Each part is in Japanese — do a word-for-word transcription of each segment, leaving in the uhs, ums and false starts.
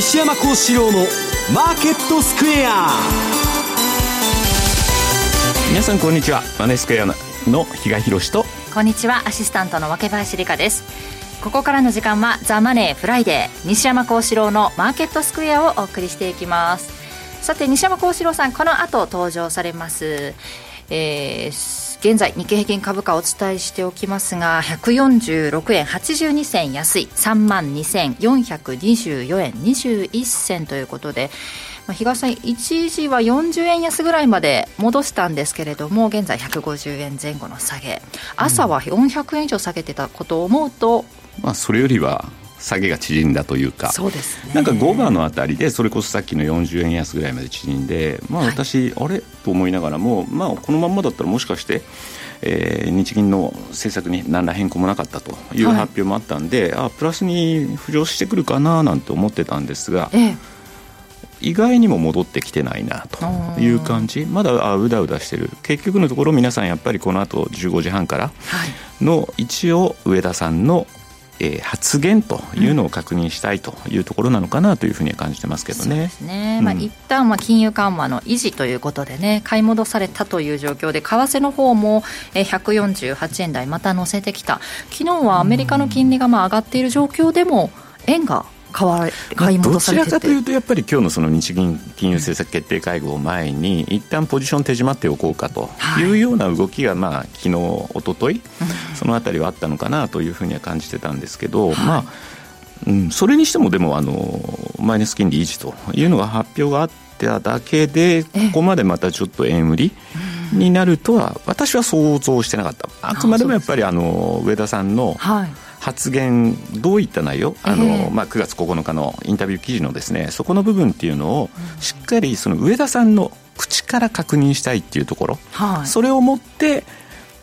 西山幸四郎のマーケットスクエア。皆さんこんにちは、マネースクエアの比嘉博士と、こんにちは、アシスタントの若林理香です。ここからの時間はザ・マネーフライデー、西山幸四郎のマーケットスクエアをお送りしていきます。さて、西山幸四郎さん、この後登場されます、えー現在日経平均株価をお伝えしておきますが、ひゃくよんじゅうろくえんはちじゅうにせん安い さんまんにせんよんひゃくにじゅうよんえんにじゅういっせんということで、まあ、比嘉さん、一時はよんじゅうえん安ぐらいまで戻したんですけれども、現在ひゃくごじゅうえんぜん後の下げ、朝はよんひゃくえん以上下げてたことを思うと、うん、まあ、それよりは下げが縮んだというか、そうですね、なんかごばんのあたりでそれこそさっきのよんじゅうえん安ぐらいまで縮んで、まあ、私、はい、あれと思いながらも、まあ、このまんまだったらもしかして、えー、日銀の政策に何ら変更もなかったという発表もあったんで、はい、あ、プラスに浮上してくるかななんて思ってたんですが、ええ、意外にも戻ってきてないなという感じ、まだあうだうだしてる。結局のところ皆さんやっぱりこの後じゅうごじはんからの一応上田さんのえー、発言というのを確認したいというところなのかなというふうには感じてますけどね。そうですね、まあ、一旦は金融緩和の維持ということでね、買い戻されたという状況で、為替の方もひゃくよんじゅうはちえん台また乗せてきた。昨日はアメリカの金利がまあ上がっている状況でも円が買い戻されてて、どちらかというとやっぱり今日 の, その日銀金融政策決定会合を前に一旦ポジション手締まっておこうかというような動きが、まあ昨日一昨日そのあたりはあったのかなというふうには感じてたんですけど、まあうんそれにしてもでもあのマイナス金利維持というのが発表があっただけで、ここまでまたちょっと円売りになるとは私は想像してなかった。あくまでもやっぱりあの上田さんの発言、どういった内容、あの、えーまあ、くがつここのかのインタビュー記事のですね、そこの部分っていうのをしっかりその上田さんの口から確認したいっていうところ、はい、それをもって、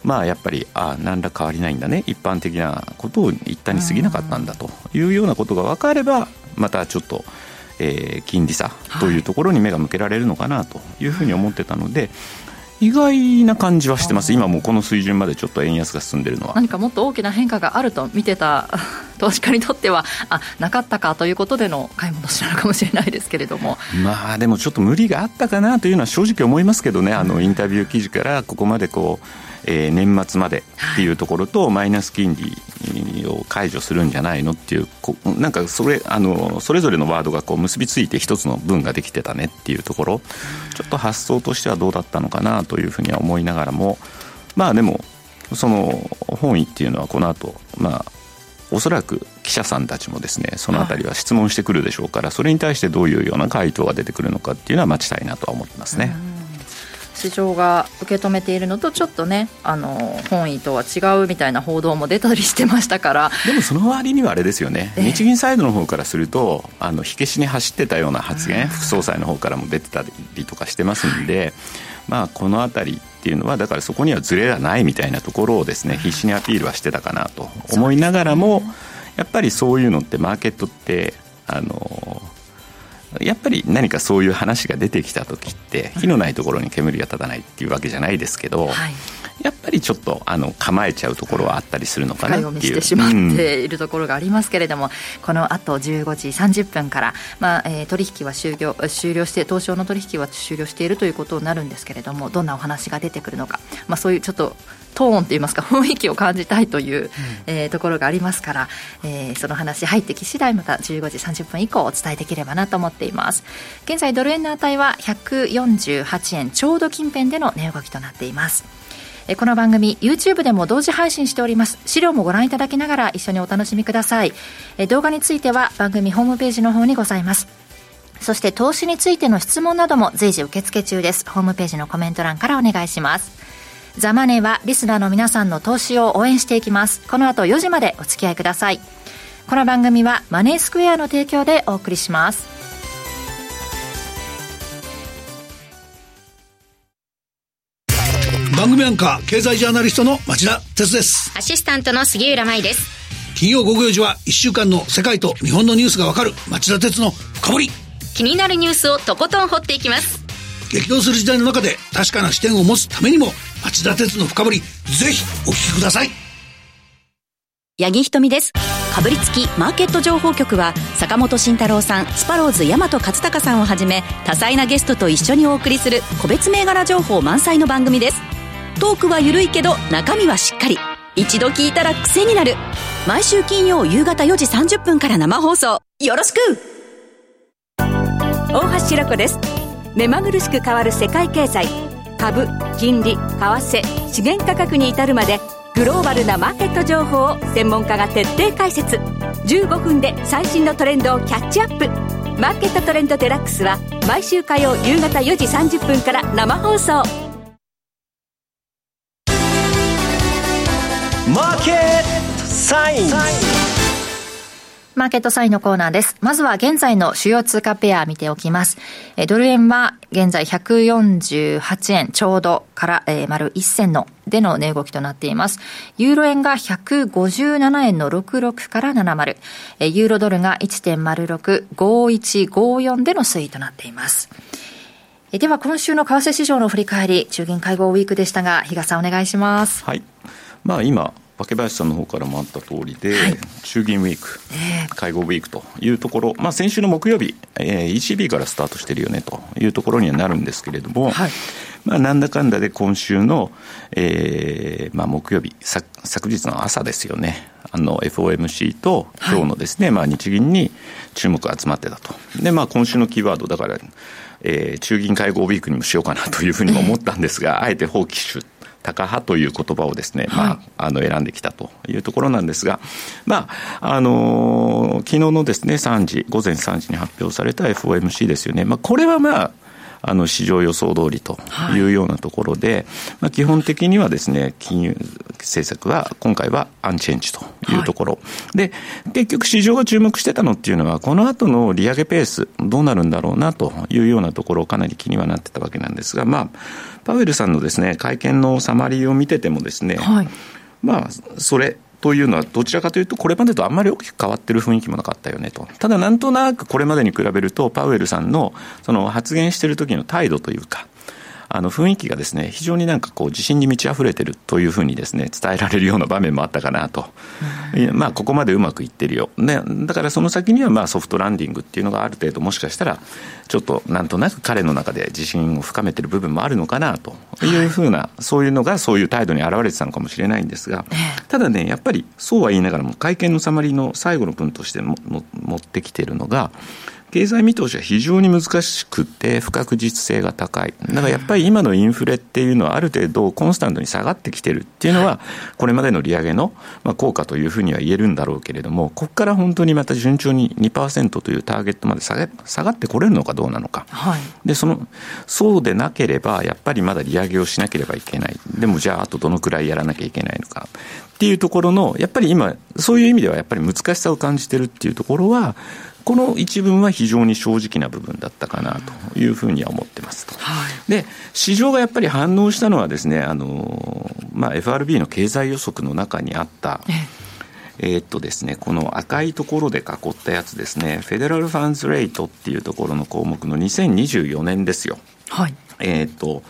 まあ、やっぱりあ何ら変わりないんだね、一般的なことを一旦に過ぎなかったんだというようなことが分かれば、またちょっと、えー、金利差というところに目が向けられるのかなというふうに思ってたので、はい、意外な感じはしてます。今もうこの水準までちょっと円安が進んでるのは、何かもっと大きな変化があると見てた投資家にとっては、あ、なかったかということでの買い戻しなのかもしれないですけれども、まあでもちょっと無理があったかなというのは正直思いますけどね。あのインタビュー記事からここまでこう、えー、年末までっていうところと、マイナス金利を解除するんじゃないのっていう、こなんかそれあのそれぞれのワードがこう結びついて一つの文ができてたねっていうところ、ちょっと発想としてはどうだったのかなというふうには思いながらも、まあでもその本意っていうのはこの後、まあおそらく記者さんたちもですね、そのあたりは質問してくるでしょうから、それに対してどういうような回答が出てくるのかっていうのは待ちたいなとは思ってますね。市場が受け止めているのとちょっとね、あの本意とは違うみたいな報道も出たりしてましたから。でもその割にはあれですよね、えー、日銀サイドの方からするとあの火消しに走ってたような発言、副総裁の方からも出てたりとかしてますんで、はい、まあ、このあたりっていうのはだからそこにはズレがないみたいなところをですね、必死にアピールはしてたかなと思いながらも、ね、やっぱりそういうのってマーケットってあのやっぱり何かそういう話が出てきた時って火のないところに煙が立たないっていうわけじゃないですけど、はい、やっぱりちょっとあの構えちゃうところはあったりするのかなっていう、深いを見してしまっているところがありますけれども、うん、このあとじゅうごじさんじゅっぷんから、まあえー、取引は終了、終了して東証の取引は終了しているということになるんですけれども、どんなお話が出てくるのか、まあ、そういうちょっとトーンといいますか雰囲気を感じたいという、うんえー、ところがありますから、えー、その話入ってき次第またじゅうごじさんじゅっぷん以降お伝えできればなと思っています。現在ドル円の値はひゃくよんじゅうはちえんちょうど近辺での値動きとなっています。えー、この番組 YouTube でも同時配信しております。資料もご覧いただきながら一緒にお楽しみください。えー、動画については番組ホームページの方にございます。そして投資についての質問なども随時受付中です。ホームページのコメント欄からお願いします。ザマネーはリスナーの皆さんの投資を応援していきます。この後よじまでお付き合いください。この番組はマネースクエアの提供でお送りします。番組アンカー、経済ジャーナリストの町田哲です。アシスタントの杉浦舞です。金曜午後よじはいっしゅうかんの世界と日本のニュースがわかる町田哲の深掘り。気になるニュースをとことん掘っていきます。激動する時代の中で確かな視点を持つためにも町田鉄の深掘り、ぜひお聞きください。八木ひとみです。かぶりつきマーケット情報局は坂本慎太郎さん、スパローズ大和勝孝さんをはじめ多彩なゲストと一緒にお送りする個別銘柄情報満載の番組です。トークは緩いけど中身はしっかり、一度聞いたら癖になる。毎週金曜夕方よじさんじゅっぷんから生放送、よろしく。大橋ひろ子です。目まぐるしく変わる世界経済、株、金利、為替、資源価格に至るまでグローバルなマーケット情報を専門家が徹底解説。じゅうごふんで最新のトレンドをキャッチアップ。マーケットトレンドデラックスは毎週火曜夕方よじさんじゅっぷんから生放送。マーケットサイン。マーケットサインのコーナーです。まずは現在の主要通貨ペア見ておきます。ドル円は現在ひゃくよんじゅうはちえんちょうどから、えー、丸いっ銭のでの値動きとなっています。ユーロ円がひゃくごじゅうななえんのろくじゅうろくからななじゅう、えー、ユーロドルが いちてんまるろく、ごじゅういちごじゅうよんでの推移となっています。えー、では今週の為替市場の振り返り、中銀会合ウィークでしたが、比嘉さんお願いします。はい。まあ今、竹林さんの方からもあった通りで、はい、中銀ウィーク、えー、会合ウィークというところ、まあ、先週の木曜日、えー、イーシービー からスタートしてるよねというところにはなるんですけれども、はい、まあ、なんだかんだで今週の、えーまあ、木曜日 昨, 昨日の朝ですよね、あの エフオーエムシー と今日のですね、はい、まあ、日銀に注目が集まってたと。で、まあ、今週のキーワードだから、えー、中銀会合ウィークにもしようかなというふうにも思ったんですが、あえて放棄し高派という言葉をですね、まあ、あの選んできたというところなんですが、はい、まあ、あの昨日のですねさんじ、午前さんじに発表された エフオーエムシー ですよね、まあ、これは、まあ、あの市場予想通りというようなところで、はい、まあ、基本的にはですね金融政策は今回はアンチェンジというところ、はい、で結局市場が注目してたのっていうのはこの後の利上げペースどうなるんだろうなというようなところをかなり気にはなってたわけなんですが、まあ、パウエルさんのですね会見のサマリーを見ててもですね、はい、まあ、それというのはどちらかというとこれまでとあんまり大きく変わってる雰囲気もなかったよねと。ただなんとなくこれまでに比べるとパウエルさんのその発言してる時の態度というか、あの雰囲気がですね非常になんかこう自信に満ち溢れてるというふうにですね伝えられるような場面もあったかなと、うん、まあ、ここまでうまくいってるよ、ね、だからその先にはまあソフトランディングっていうのがある程度もしかしたらちょっとなんとなく彼の中で自信を深めてる部分もあるのかなというふうな、はい、そういうのがそういう態度に表れてたのかもしれないんですが、ただねやっぱりそうは言いながらも会見のサマリーの最後の文としてもも持ってきてるのが経済見通しは非常に難しくて不確実性が高い。だからやっぱり今のインフレっていうのはある程度コンスタントに下がってきてるっていうのはこれまでの利上げの効果というふうには言えるんだろうけれども、ここから本当にまた順調に にパーセント というターゲットまで下げ、下がってこれるのかどうなのか、はい、でそのそうでなければやっぱりまだ利上げをしなければいけない。でもじゃああとどのくらいやらなきゃいけないのかっていうところのやっぱり今そういう意味ではやっぱり難しさを感じてるっていうところはこの一文は非常に正直な部分だったかなというふうには思ってますと、はい、で市場がやっぱり反応したのはですね、あの、まあ、エフアールビー の経済予測の中にあったえーっとですね、この赤いところで囲ったやつですね、フェデラルファンズレートっていうところの項目のにせんにじゅうよねんですよ、はい、えーっと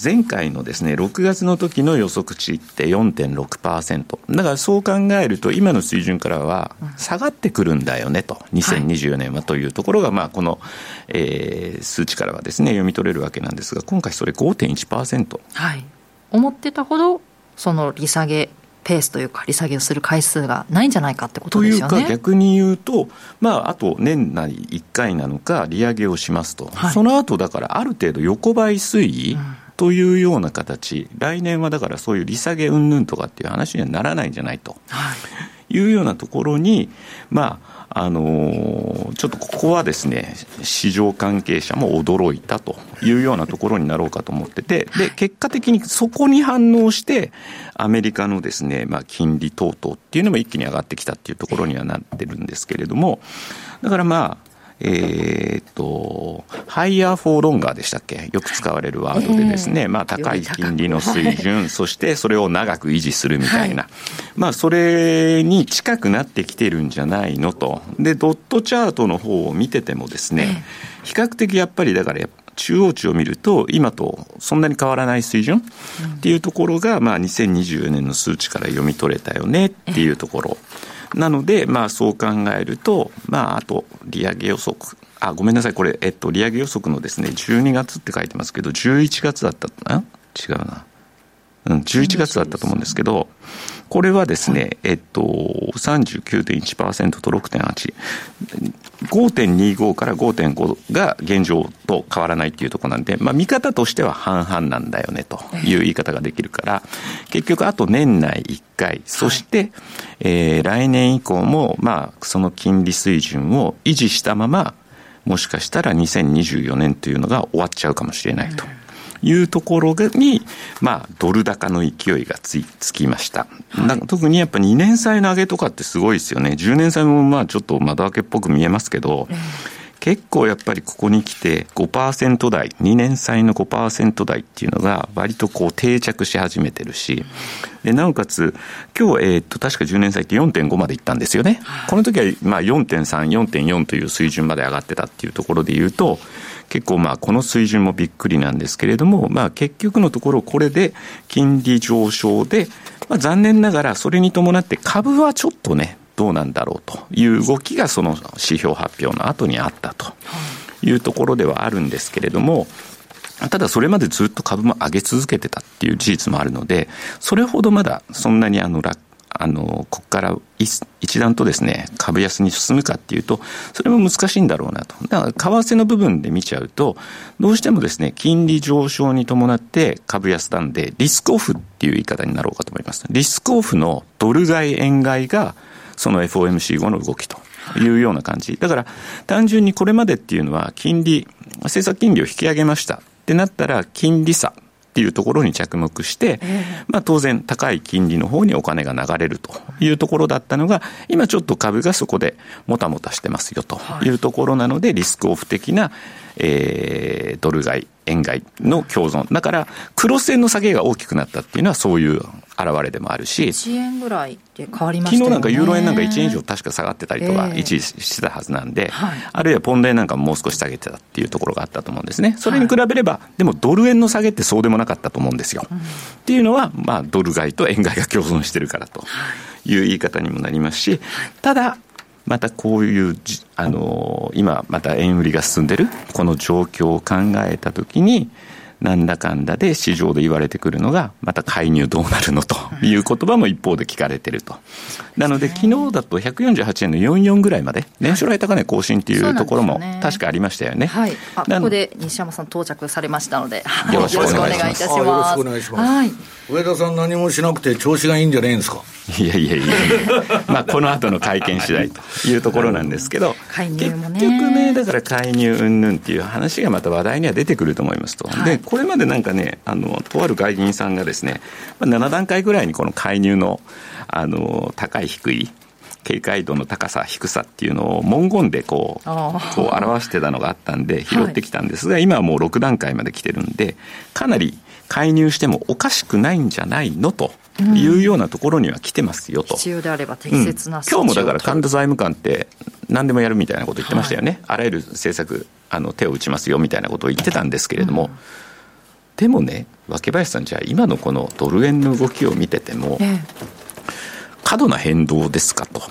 前回のですねろくがつの時の予測値って よんてんろくパーセント だからそう考えると今の水準からは下がってくるんだよねと、にせんにじゅうよねんはというところがまあこのえ数値からはですね読み取れるわけなんですが、今回それ ごてんいちパーセント、はい、思ってたほどその利下げペースというか利下げをする回数がないんじゃないかってことですよね。というか逆に言うと、まあ、あと年内いっかいなのか利上げをしますと、はい、その後だからある程度横ばい推移、うんというような形、来年はだからそういう利下げ云々とかっていう話にはならないんじゃないと、はい、いうようなところに、まあ、あのちょっとここはですね市場関係者も驚いたというようなところになろうかと思ってて、で結果的にそこに反応してアメリカのですね、まあ、金利等々っていうのも一気に上がってきたっていうところにはなってるんですけれども、だからまあえー、とハイヤーフォーロンガーでしたっけ、よく使われるワードでですね、えーまあ、高い金利の水準そしてそれを長く維持するみたいな、はい、まあ、それに近くなってきてるんじゃないのと。でドットチャートの方を見ててもですね、比較的やっぱりだから中央値を見ると今とそんなに変わらない水準っていうところが、まあ、にせんにじゅうよねんの数値から読み取れたよねっていうところなので、まあ、そう考えると、まあ、あと利上げ予測、あ、ごめんなさい、これ、えっと、利上げ予測のですね、じゅうにがつって書いてますけど、じゅういちがつだったかな、違うな、うん、じゅういちがつだったと思うんですけど、これはですね、えっと、さんじゅうきゅうてんいちパーセント と ろくてんはち、ごてんにじゅうご から ごてんご が現状と変わらないっていうところなんで、まあ、見方としては半々なんだよねという言い方ができるから、結局あと年内いっかい、そして、はい、えー、来年以降も、まあ、その金利水準を維持したまま、もしかしたらにせんにじゅうよねんというのが終わっちゃうかもしれないというところに、まあ、ドル高の勢いが つ, つきました。だ特にやっぱにねん債の上げとかってすごいですよね。じゅうねん債もまあちょっと窓開けっぽく見えますけど、結構やっぱりここに来て ごパーセント 台、にねん債の ごパーセント 台っていうのが割とこう定着し始めてるし、でなおかつ今日、えー、っと確かじゅうねん債って よんてんご までいったんですよね。この時はまあ よんてんさん、よんてんよん という水準まで上がってたっていうところで言うと、結構まあこの水準もびっくりなんですけれども、まあ、結局のところこれで金利上昇で、まあ、残念ながらそれに伴って株はちょっとねどうなんだろうという動きがその指標発表の後にあったというところではあるんですけれども、ただそれまでずっと株も上げ続けてたっていう事実もあるので、それほどまだそんなにあの楽あのここから一段とですね株安に進むかっていうとそれも難しいんだろうなと。だから為替の部分で見ちゃうとどうしてもですね金利上昇に伴って株安なんでリスクオフっていう言い方になろうかと思います。リスクオフのドル買い円買いがその エフオーエムシー 後の動きというような感じだから、単純にこれまでっていうのは金利政策金利を引き上げましたってなったら金利差っていうところに着目して、まあ、当然高い金利の方にお金が流れるというところだったのが、今ちょっと株がそこでもたもたしてますよというところなので、リスクオフ的な、えー、ドル買い円買いの共存だから、黒線の下げが大きくなったっていうのはそういう表れでもあるし、いちえんぐらいで変わりましたよね。昨日なんかユーロ円なんかいちえん以上確か下がってたりとか一時してたはずなんで、えーはい、あるいはポンド円なんかもう少し下げてたっていうところがあったと思うんですね。それに比べれば、はい、でもドル円の下げってそうでもなかったと思うんですよ、うん、っていうのは、まあ、ドル買いと円買いが共存してるからという言い方にもなりますし、ただまたこういうあの今また円売りが進んでるこの状況を考えたときに、なんだかんだで市場で言われてくるのがまた介入どうなるのという言葉も一方で聞かれてると、うん、なので昨日だとひゃくよんじゅうはちえんのよんじゅうよんぐらいまで年初来高値更新というところも確かありましたよね、はい、あ、ここで西山さん到着されましたのでよろしくお願いいたします。よろしくお願いします、はい、上田さん何もしなくて調子がいいんじゃないんですか。いやいやいやまあこの後の会見次第というところなんですけど、介入もね、結局ね、だから介入云々っていう話がまた話題には出てくると思いますと、はい、でこれまでなんかね、あのとある外銀さんがですね、ななだんかいぐらいにこの介入の、あの高い低い警戒度の高さ低さっていうのを文言でこ う, こう表してたのがあったんで拾ってきたんですが、はい、今はもうろくだんかいまで来てるんで、かなり介入してもおかしくないんじゃないのというようなところには来てますよと、うん、必要であれば適切な措置を、うん、今日もだから神田財務官って何でもやるみたいなこと言ってましたよね、はい、あらゆる政策あの手を打ちますよみたいなことを言ってたんですけれども、うん、でもね、脇林さん、じゃあ今のこのドル円の動きを見てても、ええ、過度な変動ですかと、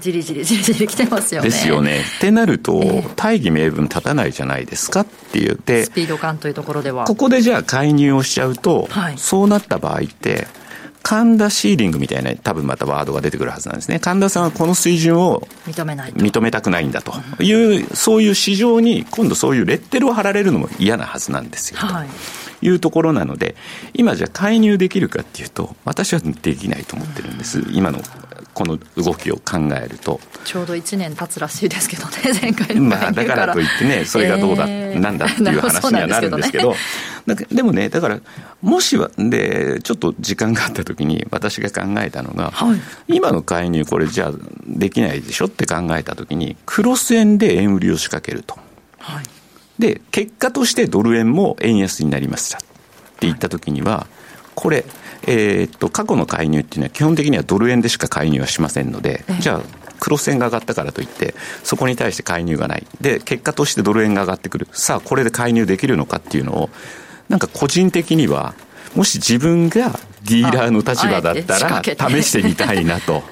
じりじりじりじり来てますよね。ですよね。ってなると、ええ、大義名分立たないじゃないですかって言ってスピード感というところでは、ここでじゃあ介入をしちゃうと、はい、そうなった場合って神田シーリングみたいな多分またワードが出てくるはずなんですね。神田さんはこの水準を認めないと認めたくないんだという、うん、そういう市場に今度そういうレッテルを貼られるのも嫌なはずなんですよ、はい、というところなので、今じゃ介入できるかっていうと私はできないと思ってるんです、うん、今のこの動きを考えるとちょうどいちねん経つらしいですけどね、前回の介入から、まあ、だからといってね、それがどうだ、えー、なんだっていう話にはなるんですけど、なんかでもね、だからもしはでちょっと時間があった時に私が考えたのが、はい、今の介入これじゃあできないでしょって考えた時にクロス円で円売りを仕掛けると、はい、で結果としてドル円も円安になりましたって言った時には、はい、これ、えー、っと過去の介入っていうのは基本的にはドル円でしか介入はしませんので、じゃあ黒線が上がったからといってそこに対して介入がない。で結果としてドル円が上がってくる。さあこれで介入できるのかっていうのをなんか個人的にはもし自分がディーラーの立場だったら試してみたいなと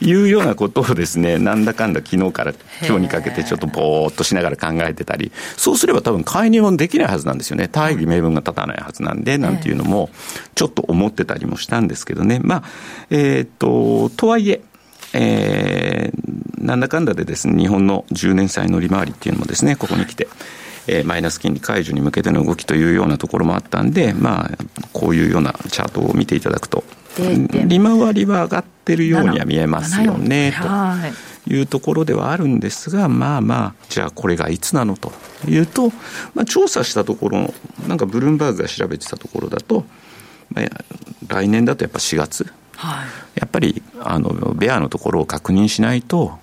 いうようなことをですね、なんだかんだ昨日から今日にかけてちょっとぼーっとしながら考えてたり、そうすれば多分介入はできないはずなんですよね。大義名分が立たないはずなんで、なんていうのもちょっと思ってたりもしたんですけどね。まあ、えっと、とはいえ、えー、なんだかんだでですね、日本のじゅうねん債の利回りっていうのもですね、ここに来て、えー、マイナス金利解除に向けての動きというようなところもあったんで、まあ、こういうようなチャートを見ていただくと、利回りは上がってるようには見えますよねというところではあるんですが、まあまあじゃあこれがいつなのというと、まあ、調査したところなんかブルームバーグが調べてたところだと、まあ、来年だとやっぱしがつ、はい、やっぱりあのベアのところを確認しないと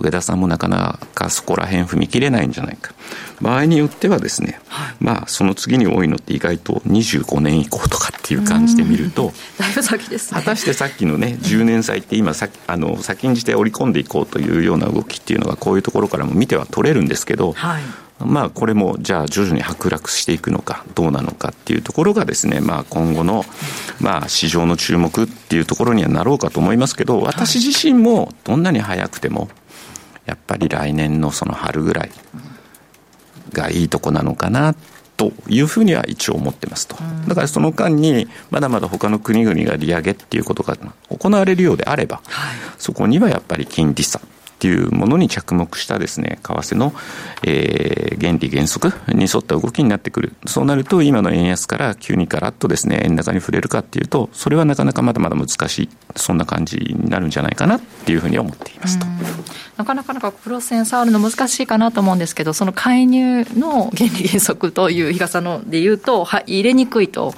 上田さんもなかなかそこら辺踏み切れないんじゃないか。場合によってはですね、はい、まあその次に多いのって意外とにじゅうごねん以降とかっていう感じで見るとだいぶ先ですね。果たしてさっきのねじゅうねん債って今先あの先んじて織り込んでいこうというような動きっていうのがこういうところからも見ては取れるんですけど、はい、まあこれもじゃあ徐々に剥落していくのかどうなのかっていうところがですね、まあ今後のまあ市場の注目っていうところにはなろうかと思いますけど、私自身もどんなに早くてもやっぱり来年のその春ぐらいがいいとこなのかなというふうには一応思ってますと。だからその間にまだまだ他の国々が利上げっていうことが行われるようであれば、そこにはやっぱり金利差っていうものに着目したですね、為替の、えー、原理原則に沿った動きになってくる。そうなると今の円安から急にガラッとですね円高に触れるかっていうと、それはなかなかまだまだ難しい、そんな感じになるんじゃないかなっていうふうに思っていますと。なかなかなんか黒線触るの難しいかなと思うんですけど、その介入の原理原則という日傘ので言うとは入れにくいと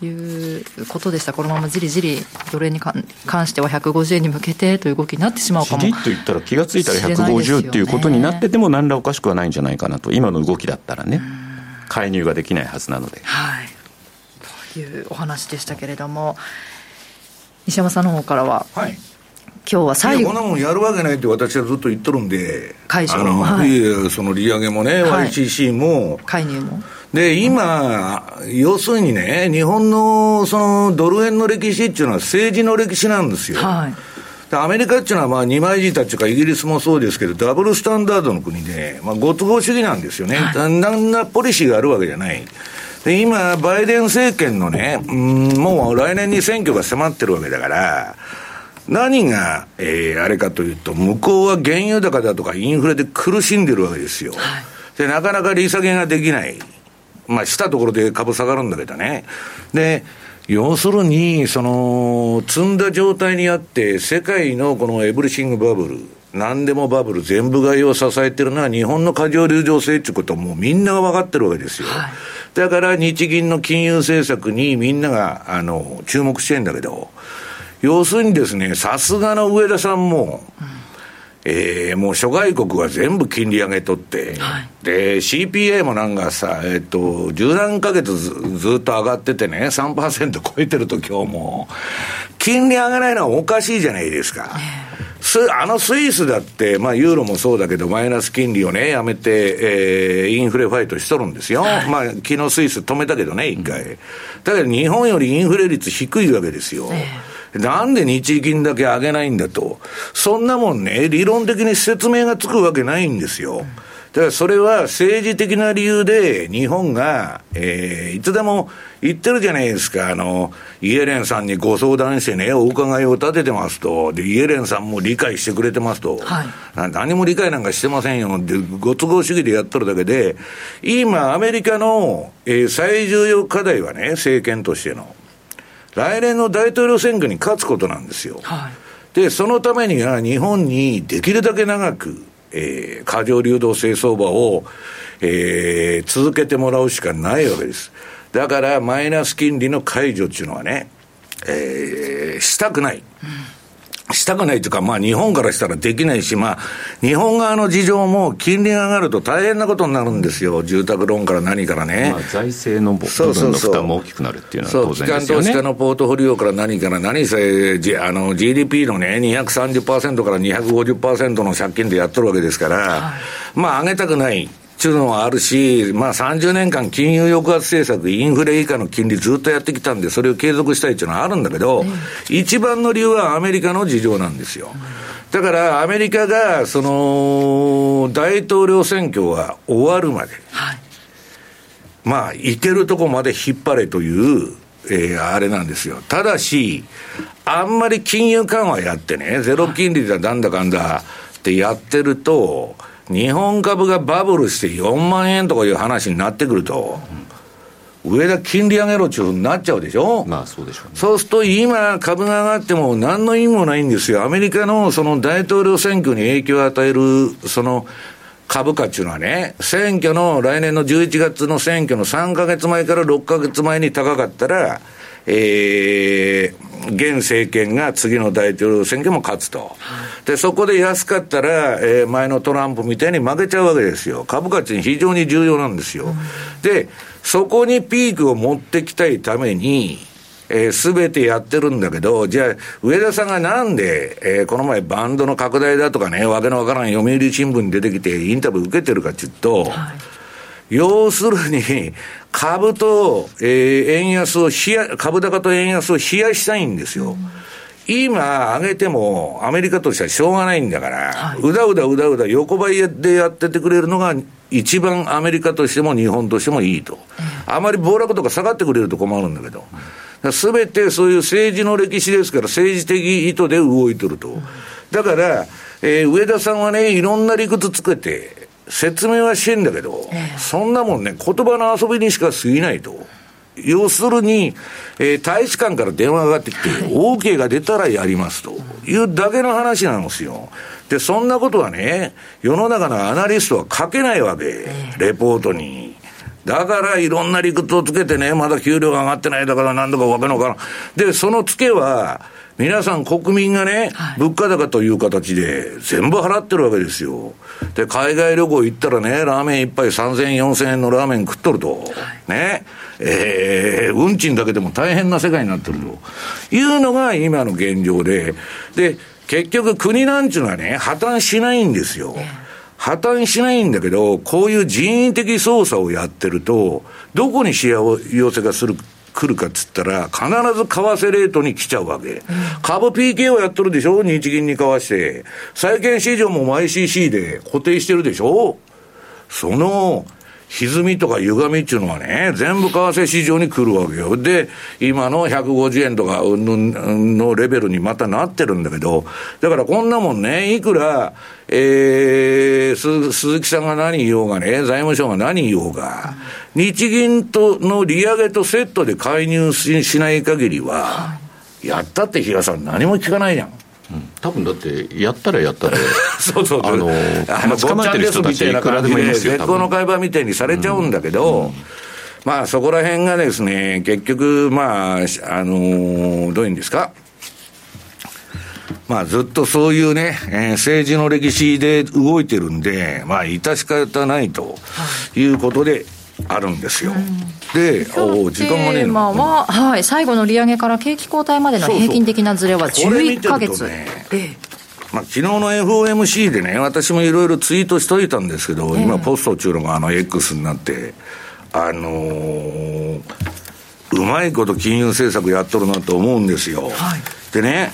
いうことでした。このままじりじりドル円に関してはひゃくごじゅうえんに向けてという動きになってしまうかもしれないですよね。じりっといったら気がついたらひゃくごじゅうっていうことになってても何らおかしくはないんじゃないかなと。今の動きだったらね介入ができないはずなので、はい、というお話でしたけれども、西山さんの方からは、はい、今日は最後こんなもんやるわけないって私はずっと言っとるんで、解除あの、はい、その利上げもね、はい、ワイシーシー も介入もで今、うん、要するにね日本 の, そのドル円の歴史っていうのは政治の歴史なんですよ、はい、でアメリカっていうのはまあにまい板っていうかイギリスもそうですけどダブルスタンダードの国で、まあ、ご都合主義なんですよね、はい、なんなポリシーがあるわけじゃない。で今バイデン政権のね、うん、もう来年に選挙が迫ってるわけだから何が、えー、あれかというと向こうは原油高だとかインフレで苦しんでるわけですよ、はい、でなかなか利下げができない。まあしたところで株下がるんだけどね。で要するにその積んだ状態にあって世界のこのエブリシングバブル何でもバブル全部買いを支えてるのは日本の過剰流動性っていうこともうみんなが分かってるわけですよ、はい、だから日銀の金融政策にみんながあの注目してるんだけど、要するにですね、さすがの植田さんも、うんえー、もう諸外国は全部金利上げとって、はい、で シーピーアイ もなんかさ、えー、と十何ヶ月 ず, ずっと上がっててね さんパーセント 超えてると今日も金利上がないのはおかしいじゃないですか、ね、あのスイスだって、まあ、ユーロもそうだけどマイナス金利をねやめて、えー、インフレファイトしとるんですよ、はい、まあ昨日スイス止めたけどね一回、うん、だけど日本よりインフレ率低いわけですよ、ね、なんで日銀だけ上げないんだと。そんなもんね、理論的に説明がつくわけないんですよ。だからそれは政治的な理由で日本が、えー、いつでも言ってるじゃないですか。あの、イエレンさんにご相談してね、お伺いを立ててますと。で、イエレンさんも理解してくれてますと。はい、何も理解なんかしてませんよ。で、ご都合主義でやっとるだけで、今アメリカの、えー、最重要課題はね、政権としての。来年の大統領選挙に勝つことなんですよ、はい、でそのためには日本にできるだけ長く、えー、過剰流動性相場を、えー、続けてもらうしかないわけです。だからマイナス金利の解除っていうのはね、えー、したくない、うんしたくないというか、まあ日本からしたらできないし、まあ日本側の事情も金利が上がると大変なことになるんですよ。住宅ローンから何からね、まあ、財政の部分の負担も大きくなるっていうのは当然ですよね。そう、機関投資家のポートフォリオから何から何せ、あの ジーディーピー のね にひゃくさんじゅっパーセント から にひゃくごじゅっパーセント の借金でやってるわけですから、はい、まあ上げたくないというのはあるし、まあ、さんじゅうねんかん金融抑圧政策、インフレ以下の金利ずっとやってきたんで、それを継続したいというのはあるんだけど、えー、一番の理由はアメリカの事情なんですよ。だからアメリカがその大統領選挙が終わるまで、はい、まあいけるとこまで引っ張れという、えー、あれなんですよ。ただしあんまり金融緩和やってね、ゼロ金利だなんだかんだってやってると、日本株がバブルしてよんまんえんとかいう話になってくると、うん、上田金利上げろっていうふうになっちゃうでしょ。まあそうでしょうね。そうすると今株が上がっても何の意味もないんですよ。アメリカのその大統領選挙に影響を与えるその株価っていうのはね、選挙の来年のじゅういちがつの選挙のさんかげつまえからろっかげつまえに高かったら、えー、現政権が次の大統領選挙も勝つと、でそこで安かったら、えー、前のトランプみたいに負けちゃうわけですよ。株価って非常に重要なんですよ、うん、でそこにピークを持ってきたいためにすべ、えー、てやってるんだけど、じゃあ植田さんがなんで、えー、この前バンドの拡大だとかね、わけのわからん読売新聞に出てきてインタビュー受けてるかっていうと、はい、要するに株と、えー、円安を冷や、株高と円安を冷やしたいんですよ。今上げてもアメリカとしてはしょうがないんだから、はい、うだうだうだうだ横ばいでやっててくれるのが一番アメリカとしても日本としてもいいと、あまり暴落とか下がってくれると困るんだけど、すべてそういう政治の歴史ですから、政治的意図で動いてると。だから、えー、植田さんはね、いろんな理屈つけて説明はしてんだけど、ええ、そんなもんね、言葉の遊びにしか過ぎないと。要するに、えー、大使館から電話がかかってきて、はい、オーケー が出たらやりますというだけの話なんですよ。でそんなことはね、世の中のアナリストは書けないわけ、ええ、レポートに。だからいろんな理屈をつけてね、まだ給料が上がってないだから何だか分かんのかな。でそのつけは皆さん国民がね、はい、物価高という形で全部払ってるわけですよ。で海外旅行行ったらね、ラーメン一杯さんぜんえんよんせんえんのラーメン食っとると、はい、ね、えー、運賃だけでも大変な世界になってるというのが今の現状で、で結局国なんちゅうのはね、破綻しないんですよ。破綻しないんだけど、こういう人為的操作をやってると、どこに幸せがする来るかっつったら、必ず為替レートに来ちゃうわけ、うん、株 ピーケー をやってるでしょ、日銀に為して。債券市場も ワイシーシー で固定してるでしょ。その歪みとか歪みっていうのはね、全部為替市場に来るわけよ。で今のひゃくごじゅうえんとかのレベルにまたなってるんだけど、だからこんなもんね、いくら、えー、鈴木さんが何言おうがね、財務省が何言おうが、日銀との利上げとセットで介入 し, しない限りは、やったって日賀さん何も聞かないじゃん。多分だってやったらやったらそうそう、あのー、あの捕まってる人たちいくらでもいますよ。絶好の買い場みたいにされちゃうんだけど、うん、まあそこら辺がですね、結局まああのー、どういうんですか、まあずっとそういうね、えー、政治の歴史で動いてるんで、まあ致し方ないということで。はい、あるんですよ、うん、でお時間がねえの、うん、はい、最後の利上げから景気後退までの平均的なズレはじゅういっかげつ。そうそう、ね、ええ、まあ、昨日の エフオーエムシー でね、私もいろいろツイートしといたんですけど、ええ、今ポストっていうのがあの X になって、あのー、うまいこと金融政策やっとるなと思うんですよ、はい、でね、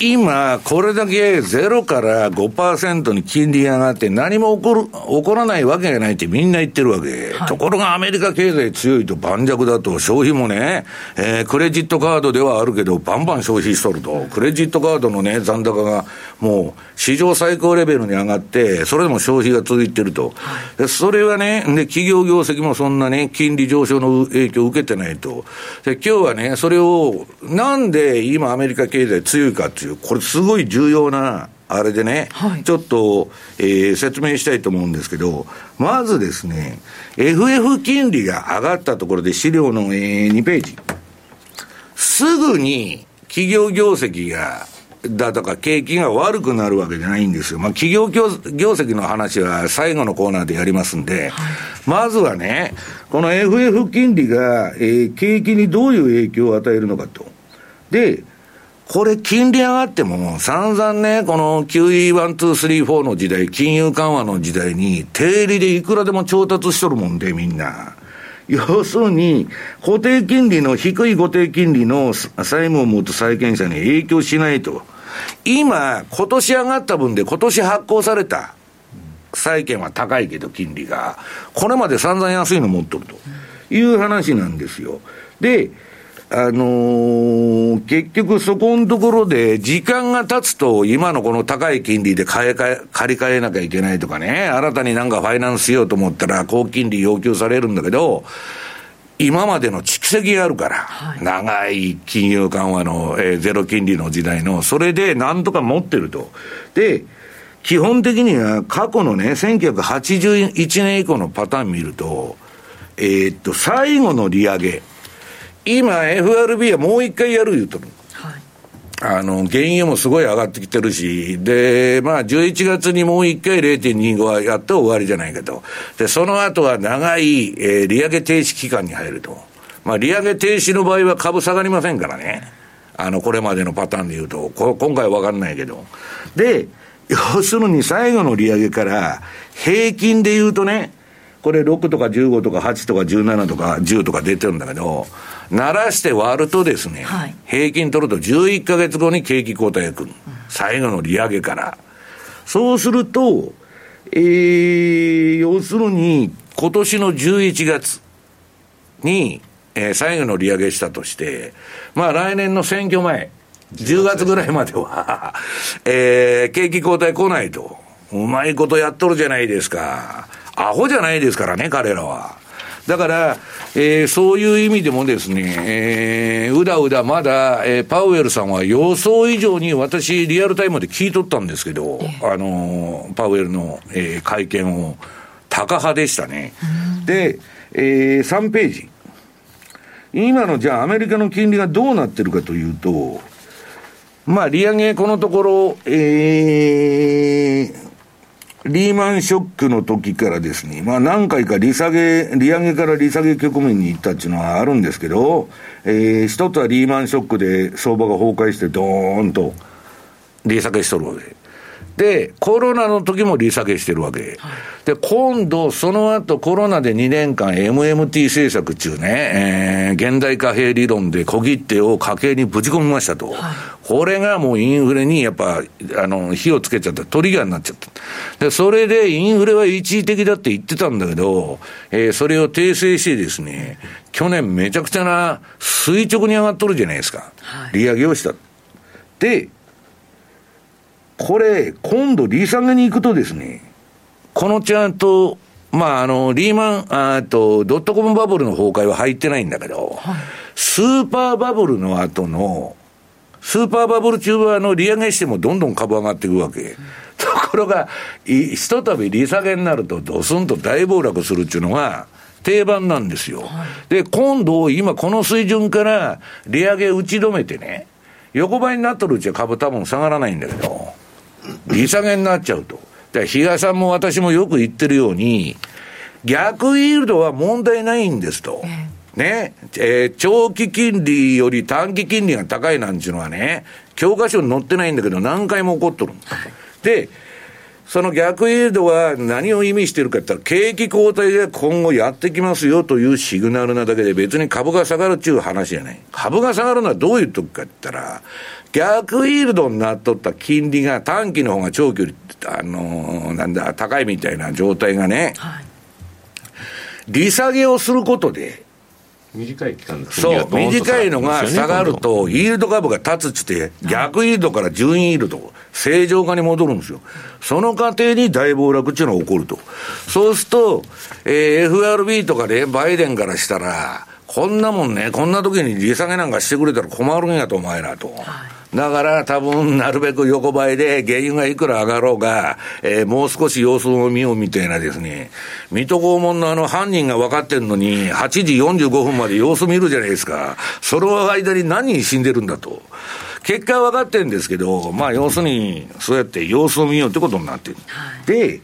今これだけゼロから ごパーセント に金利上がって何も起こる、起こらないわけがないってみんな言ってるわけ、はい、ところがアメリカ経済強いと盤石だと、消費もね、えー、クレジットカードではあるけどバンバン消費しとると、クレジットカードのね残高がもう史上最高レベルに上がって、それでも消費が続いてると、はい、でそれはね、で企業業績もそんなね金利上昇の影響を受けてないと。で今日はね、それをなんで今アメリカ経済強いかっていう、これすごい重要なあれでね、はい、ちょっと、えー、説明したいと思うんですけど、まずですね エフエフ 金利が上がったところで、資料の、えー、にページ、すぐに企業業績がだとか景気が悪くなるわけじゃないんですよ。まあ、企業業績の話は最後のコーナーでやりますんで、はい、まずはね、この エフエフ 金利が、えー、景気にどういう影響を与えるのかと。で、これ金利上がっても散々ね、この キューイーいち、に、さん、よん の時代、金融緩和の時代に低利でいくらでも調達しとるもんで、みんな。要するに、固定金利の、低い固定金利の債務を持つ債権者に影響しないと。今、今年上がった分で今年発行された債券は高いけど、金利が。これまで散々安いの持っとるという話なんですよ。で、あのー、結局そこのところで時間が経つと今のこの高い金利で買い替え、借り換えなきゃいけないとかね、新たになんかファイナンスしようと思ったら高金利要求されるんだけど、今までの蓄積があるから、はい、長い金融緩和の、えー、ゼロ金利の時代の、それでなんとか持ってると。で、基本的には過去のね、せんきゅうひゃくはちじゅういちねん以降のパターン見ると、えー、っと最後の利上げ、今 エフアールビー はもう一回やる言うとる、はい、あの原油もすごい上がってきてるし、で、まあ、じゅういちがつにもう一回 ゼロてんにご はやって終わりじゃないかと。で、その後は長い、えー、利上げ停止期間に入ると。まあ、利上げ停止の場合は株下がりませんからね、あのこれまでのパターンで言うと、こ今回は分かんないけど。で、要するに最後の利上げから平均で言うとね、これろくとかじゅうごとかはちとかじゅうななとかじゅうとか出てるんだけど、鳴らして割るとですね、はい、平均取るとじゅういっかげつごに景気後退が来る、うん、最後の利上げから。そうすると、えー、要するに今年のじゅういちがつに、えー、最後の利上げしたとして、まあ、来年の選挙前じゅうがつぐらいまではえー、景気後退来ないと。うまいことやっとるじゃないですか。アホじゃないですからね、彼らは。だから、えー、そういう意味でもですね、えー、うだうだまだ、えー、パウエルさんは予想以上に、私リアルタイムで聞いとったんですけど、あのー、パウエルの、えー、会見を高派でしたね。で、えー、さんページ、今のじゃあアメリカの金利がどうなってるかというと、まあ利上げこのところ、えーリーマンショックの時からですね、まあ何回か利下げ、利上げから利下げ局面に行ったっていうのはあるんですけど、えー、一つはリーマンショックで相場が崩壊してドーンと利下げしとるわけ。で、コロナの時も利下げしてるわけ。で、今度その後コロナでにねんかん エムエムティー 政策中ね、えー、現代貨幣理論で小切手を家計にぶち込みましたと、はい、これがもうインフレにやっぱあの火をつけちゃったトリガーになっちゃった。で、それでインフレは一時的だって言ってたんだけど、えー、それを訂正してですね、去年めちゃくちゃな垂直に上がっとるじゃないですか、はい、利上げをした。で、これ今度利下げに行くとですね、このチャート、まああのリーマンあとドットコムバブルの崩壊は入ってないんだけど、はい、スーパーバブルの後のスーパーバブル中はあの利上げしてもどんどん株上がっていくわけ、うん、ところがひとたび利下げになるとドスンと大暴落するっていうのが定番なんですよ、はい、で今度今この水準から利上げ打ち止めてね、横ばいになっとるうちは株多分下がらないんだけど利下げになっちゃうと。で、比嘉さんも私もよく言ってるように、逆イールドは問題ないんですと、ね、えー、長期金利より短期金利が高いなんていうのはね、教科書に載ってないんだけど何回も起こっとる、はい、で、その逆イールドは何を意味してるかって言ったら、景気後退が今後やってきますよというシグナルなだけで、別に株が下がるっていう話じゃない。株が下がるのはどういう時かって言ったら、逆イールドになっとった金利が短期の方が長期より、あのー、なんだ、高いみたいな状態がね、はい、利下げをすることで、短い期間ですね。そう、短いのが下がると、イールド株が立つって、逆イールドから準イールド、正常化に戻るんですよ。その過程に大暴落っていうのが起こると。そうすると、えー、エフアールビー とかで、ね、バイデンからしたら、こんなもんね、こんな時に利下げなんかしてくれたら困るんやと、お前らと。はい、だから多分なるべく横ばいで原油がいくら上がろうが、えー、もう少し様子を見ようみたいなですね、水戸黄門のあの犯人が分かってんのにはちじよんじゅうごふんまで様子見るじゃないですか。その間に何人死んでるんだと。結果は分かってるんですけど、まあ要するにそうやって様子を見ようってことになってる、はい、で、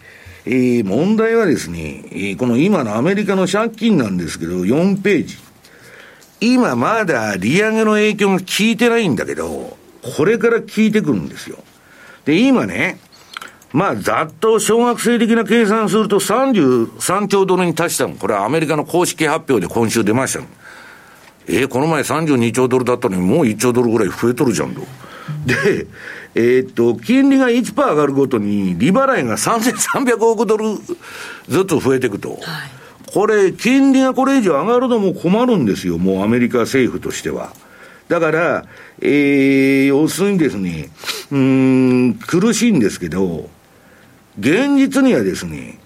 えー、問題はですね、この今のアメリカの借金なんですけど、よんページ、今まだ利上げの影響が効いてないんだけど、これから効いてくるんですよ。で今ね、まあざっと小学生的な計算するとさんじゅうさんちょうドルに達したの、これはアメリカの公式発表で今週出ましたの。えー、この前さんじゅうにちょうドルだったのにもういっちょうドルぐらい増えとるじゃんと。で、えー、っと金利が いちパーセント 上がるごとに利払いがさんぜんさんびゃくおくドルずつ増えていくと、はい、これ金利がこれ以上上がるのも困るんですよ、もうアメリカ政府としては。だから、えー、要するにですね、うーん、苦しいんですけど、現実にはですね、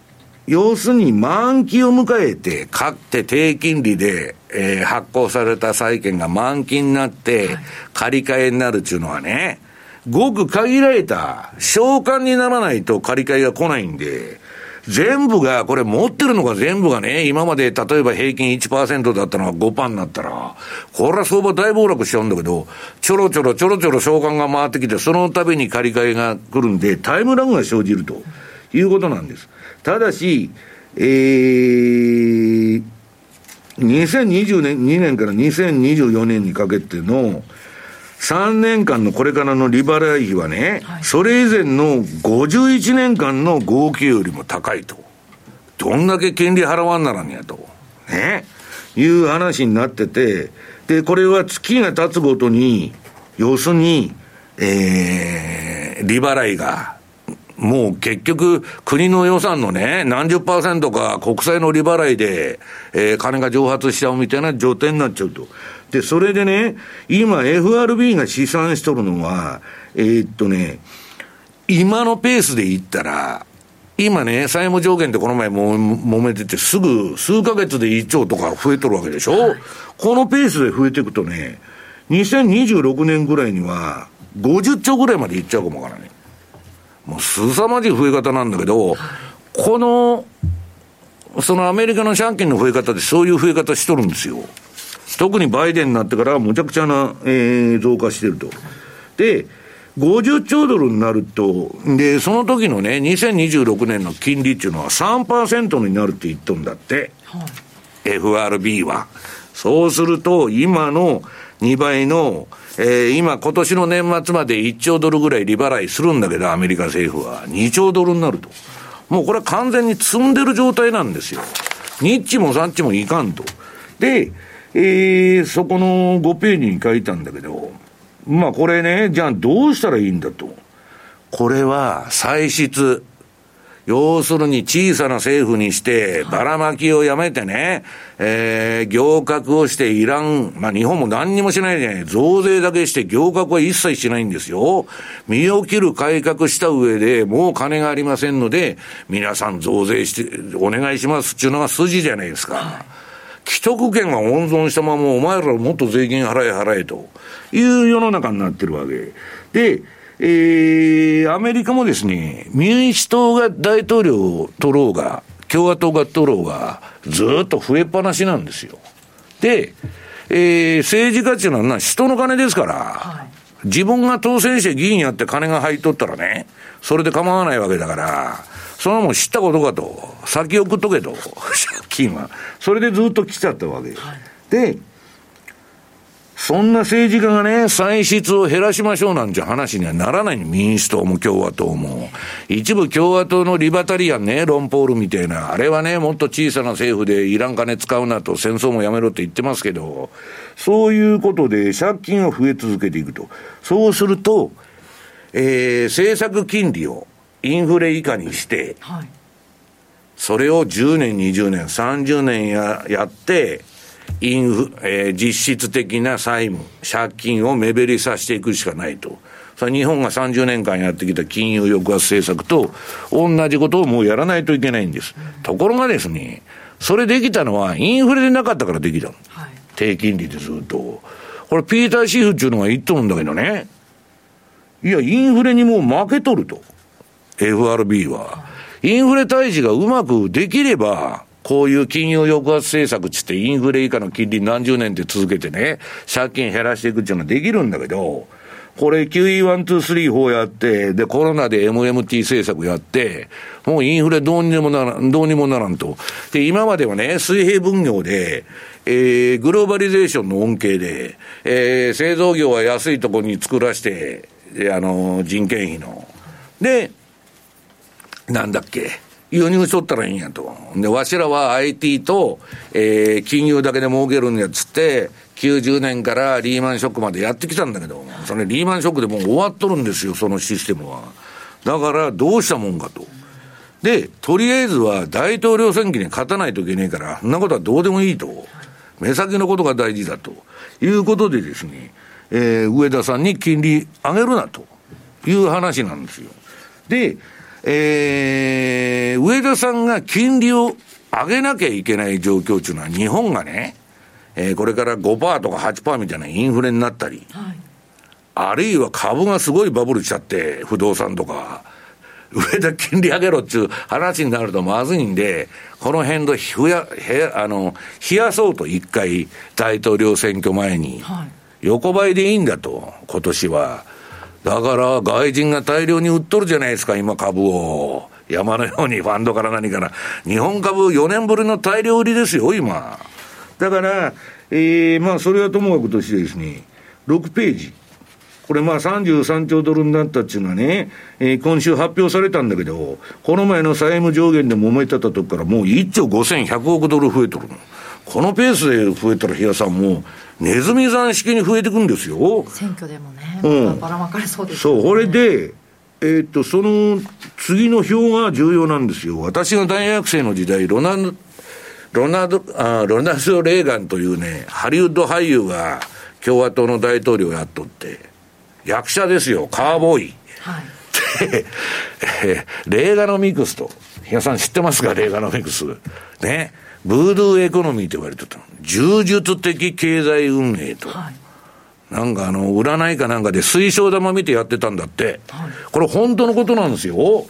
要するに満期を迎えて、買って低金利で、えー、発行された債券が満期になって、借り換えになるっていうのはね、ごく限られた、償還にならないと借り換えが来ないんで、全部が、これ持ってるのが全部がね、今まで例えば平均 いちパーセント だったのが ごパーセント になったら、これは相場大暴落しちゃうんだけど、ちょろちょろちょろちょろ償還が回ってきて、その度に借り換えが来るんで、タイムラグが生じるということなんです。ただし、えー、にせんにじゅうにねんからにせんにじゅうよねんにかけてのさんねんかんのこれからの利払い費はね、はい、それ以前のごじゅういちねんかんの合計よりも高いと。どんだけ金利払わんならんやと、ね、いう話になってて、でこれは月が経つごとに要するに、えー、利払いがもう結局国の予算のね、何十パーセントか国債の利払いで、えー、金が蒸発しちゃうみたいな状態になっちゃうと。でそれでね、今 エフアールビー が試算しとるのは、えー、っとね今のペースでいったら、今ね債務上限ってこの前も揉めてて、すぐ数ヶ月でいっちょうとか増えとるわけでしょ、はい、このペースで増えていくとね、にせんにじゅうろくねんぐらいにはごじゅっちょうぐらいまでいっちゃうかもわからない。もう凄まじい増え方なんだけど、このそのアメリカの借金の増え方でそういう増え方しとるんですよ。特にバイデンになってからむちゃくちゃな、えー、増加してると。でごじゅっちょうドルになると、でその時のねにせんにじゅうろくねんの金利っていうのは さんパーセント になるって言っとんだって、はい、エフアールビー は。そうすると今のにばいの、えー、今今年の年末までいっちょうドルぐらい利払いするんだけど、アメリカ政府はにちょうドルになると、もうこれは完全に積んでる状態なんですよ。ニッチもサッチもいかんと。で、えー、そこのごページに書いたんだけど、まあこれね、じゃあどうしたらいいんだと。これは歳出、要するに小さな政府にしてばらまきをやめてね、えー、行革をしていらん、まあ日本も何にもしないじゃない、増税だけして行革は一切しないんですよ。身を切る改革した上で、もう金がありませんので皆さん増税してお願いしますっていうのが筋じゃないですか。既得権は温存したまま、お前らもっと税金払え払えという世の中になってるわけで、えー、アメリカもですね、民主党が大統領を取ろうが共和党が取ろうがずっと増えっぱなしなんですよ。で、えー、政治家っていうのは人の金ですから、はい、自分が当選して議員やって金が入っとったらね、それで構わないわけだから、そんなもん知ったことかと、先送っとけと借金はそれでずっと来ちゃったわけ、はい、でそんな政治家がね、歳出を減らしましょうなんて話にはならない、民主党も共和党も。一部共和党のリバタリアンね、ロンポールみたいな、あれはね、もっと小さな政府でいらん金使うなと、戦争もやめろって言ってますけど、そういうことで借金を増え続けていくと。そうすると、えー、政策金利をインフレ以下にして、はい、それをじゅうねん、にじゅうねん、さんじゅうねん や, やって、インフえー、実質的な債務、借金を目減りさせていくしかないと。それ日本がさんじゅうねんかんやってきた金融抑圧政策と同じことをもうやらないといけないんです、うん、ところがですね、それできたのはインフレでなかったからできたの、はい、低金利でずっと。これピーター・シーフっていうのが言っとるんだけどね、いやインフレにもう負けとると エフアールビー は、うん、インフレ退治がうまくできれば、こういう金融抑圧政策つってインフレ以下の金利何十年って続けてね、借金減らしていくっていうのはできるんだけど、これ キューイーいち、に、さん、よん やって、で、コロナで エムエムティー 政策やって、もうインフレどうにもならん、どうにもならんと。で、今まではね、水平分業で、えー、グローバリゼーションの恩恵で、えー、製造業は安いところに作らして、あの、人件費の。で、なんだっけ。輸入しとったらいいんやと。で、わしらは アイティー と、えー、金融だけで儲けるんやつって、きゅうじゅうねんからリーマンショックまでやってきたんだけど、それリーマンショックでもう終わっとるんですよ、そのシステムは。だから、どうしたもんかと。で、とりあえずは大統領選挙に勝たないといけねえから、そんなことはどうでもいいと。目先のことが大事だと。いうことでですね、えー、植田さんに金利上げるなという話なんですよ。で、えー、植田さんが金利を上げなきゃいけない状況というのは、日本がね、えー、これから ごパーセント とか はちパーセント みたいなインフレになったり、はい、あるいは株がすごいバブルしちゃって、不動産とか、植田金利上げろっていう話になるとまずいんで、この辺で冷や、あの、冷やそうと一回、大統領選挙前に、横ばいでいいんだと、今年は。だから外人が大量に売っとるじゃないですか、今株を。山のようにファンドから何から。日本株よねんぶりの大量売りですよ、今。だから、えー、まあそれはともかくとしてですね、ろくページ。これまあさんじゅうさんちょうドルになったっていうのはね、えー、今週発表されたんだけど、この前の債務上限で揉めてたとこからもういっちょうごせんひゃくおくドル増えとるの。このペースで増えたら、日野さんもうネズミ算式に増えてくんですよ。選挙でもね、うん、ばらまかれそうですよね。そう、これで、えー、っとその次の表が重要なんですよ。私が大学生の時代、ロナルド、ロナルド、ロナルド・レーガンというね、ハリウッド俳優が共和党の大統領をやっとって、役者ですよ、カーボーイ。はい、で、えー、レーガノミクスと、日野さん知ってますか、レーガノミクス。ね。ブードゥーエコノミーと言われてたの。柔術的経済運営と、はい、なんかあの占いかなんかで水晶玉見てやってたんだって、はい、これ本当のことなんですよ。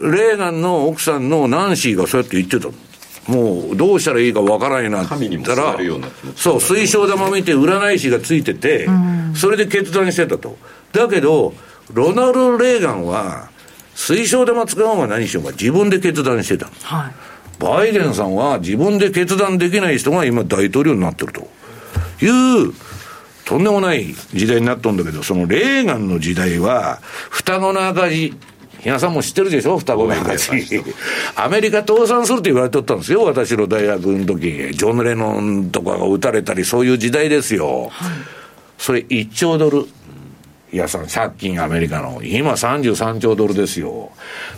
レーガンの奥さんのナンシーがそうやって言ってたの。もうどうしたらいいかわからないなって言ったら、そう、水晶玉見て占い師がついてて、それで決断してたと。だけどロナルド・レーガンは水晶玉使おうが何しようが自分で決断してたの、はい。バイデンさんは自分で決断できない人が今大統領になってるというとんでもない時代になっとんだけど、そのレーガンの時代は双子の赤字、皆さんも知ってるでしょ、双子の赤字アメリカ倒産すると言われとったんですよ、私の大学の時。ジョン・レノンとかが撃たれたり、そういう時代ですよ、はい、それいっちょうドル、いやさ、借金アメリカの。今さんじゅうさんちょうドルですよ。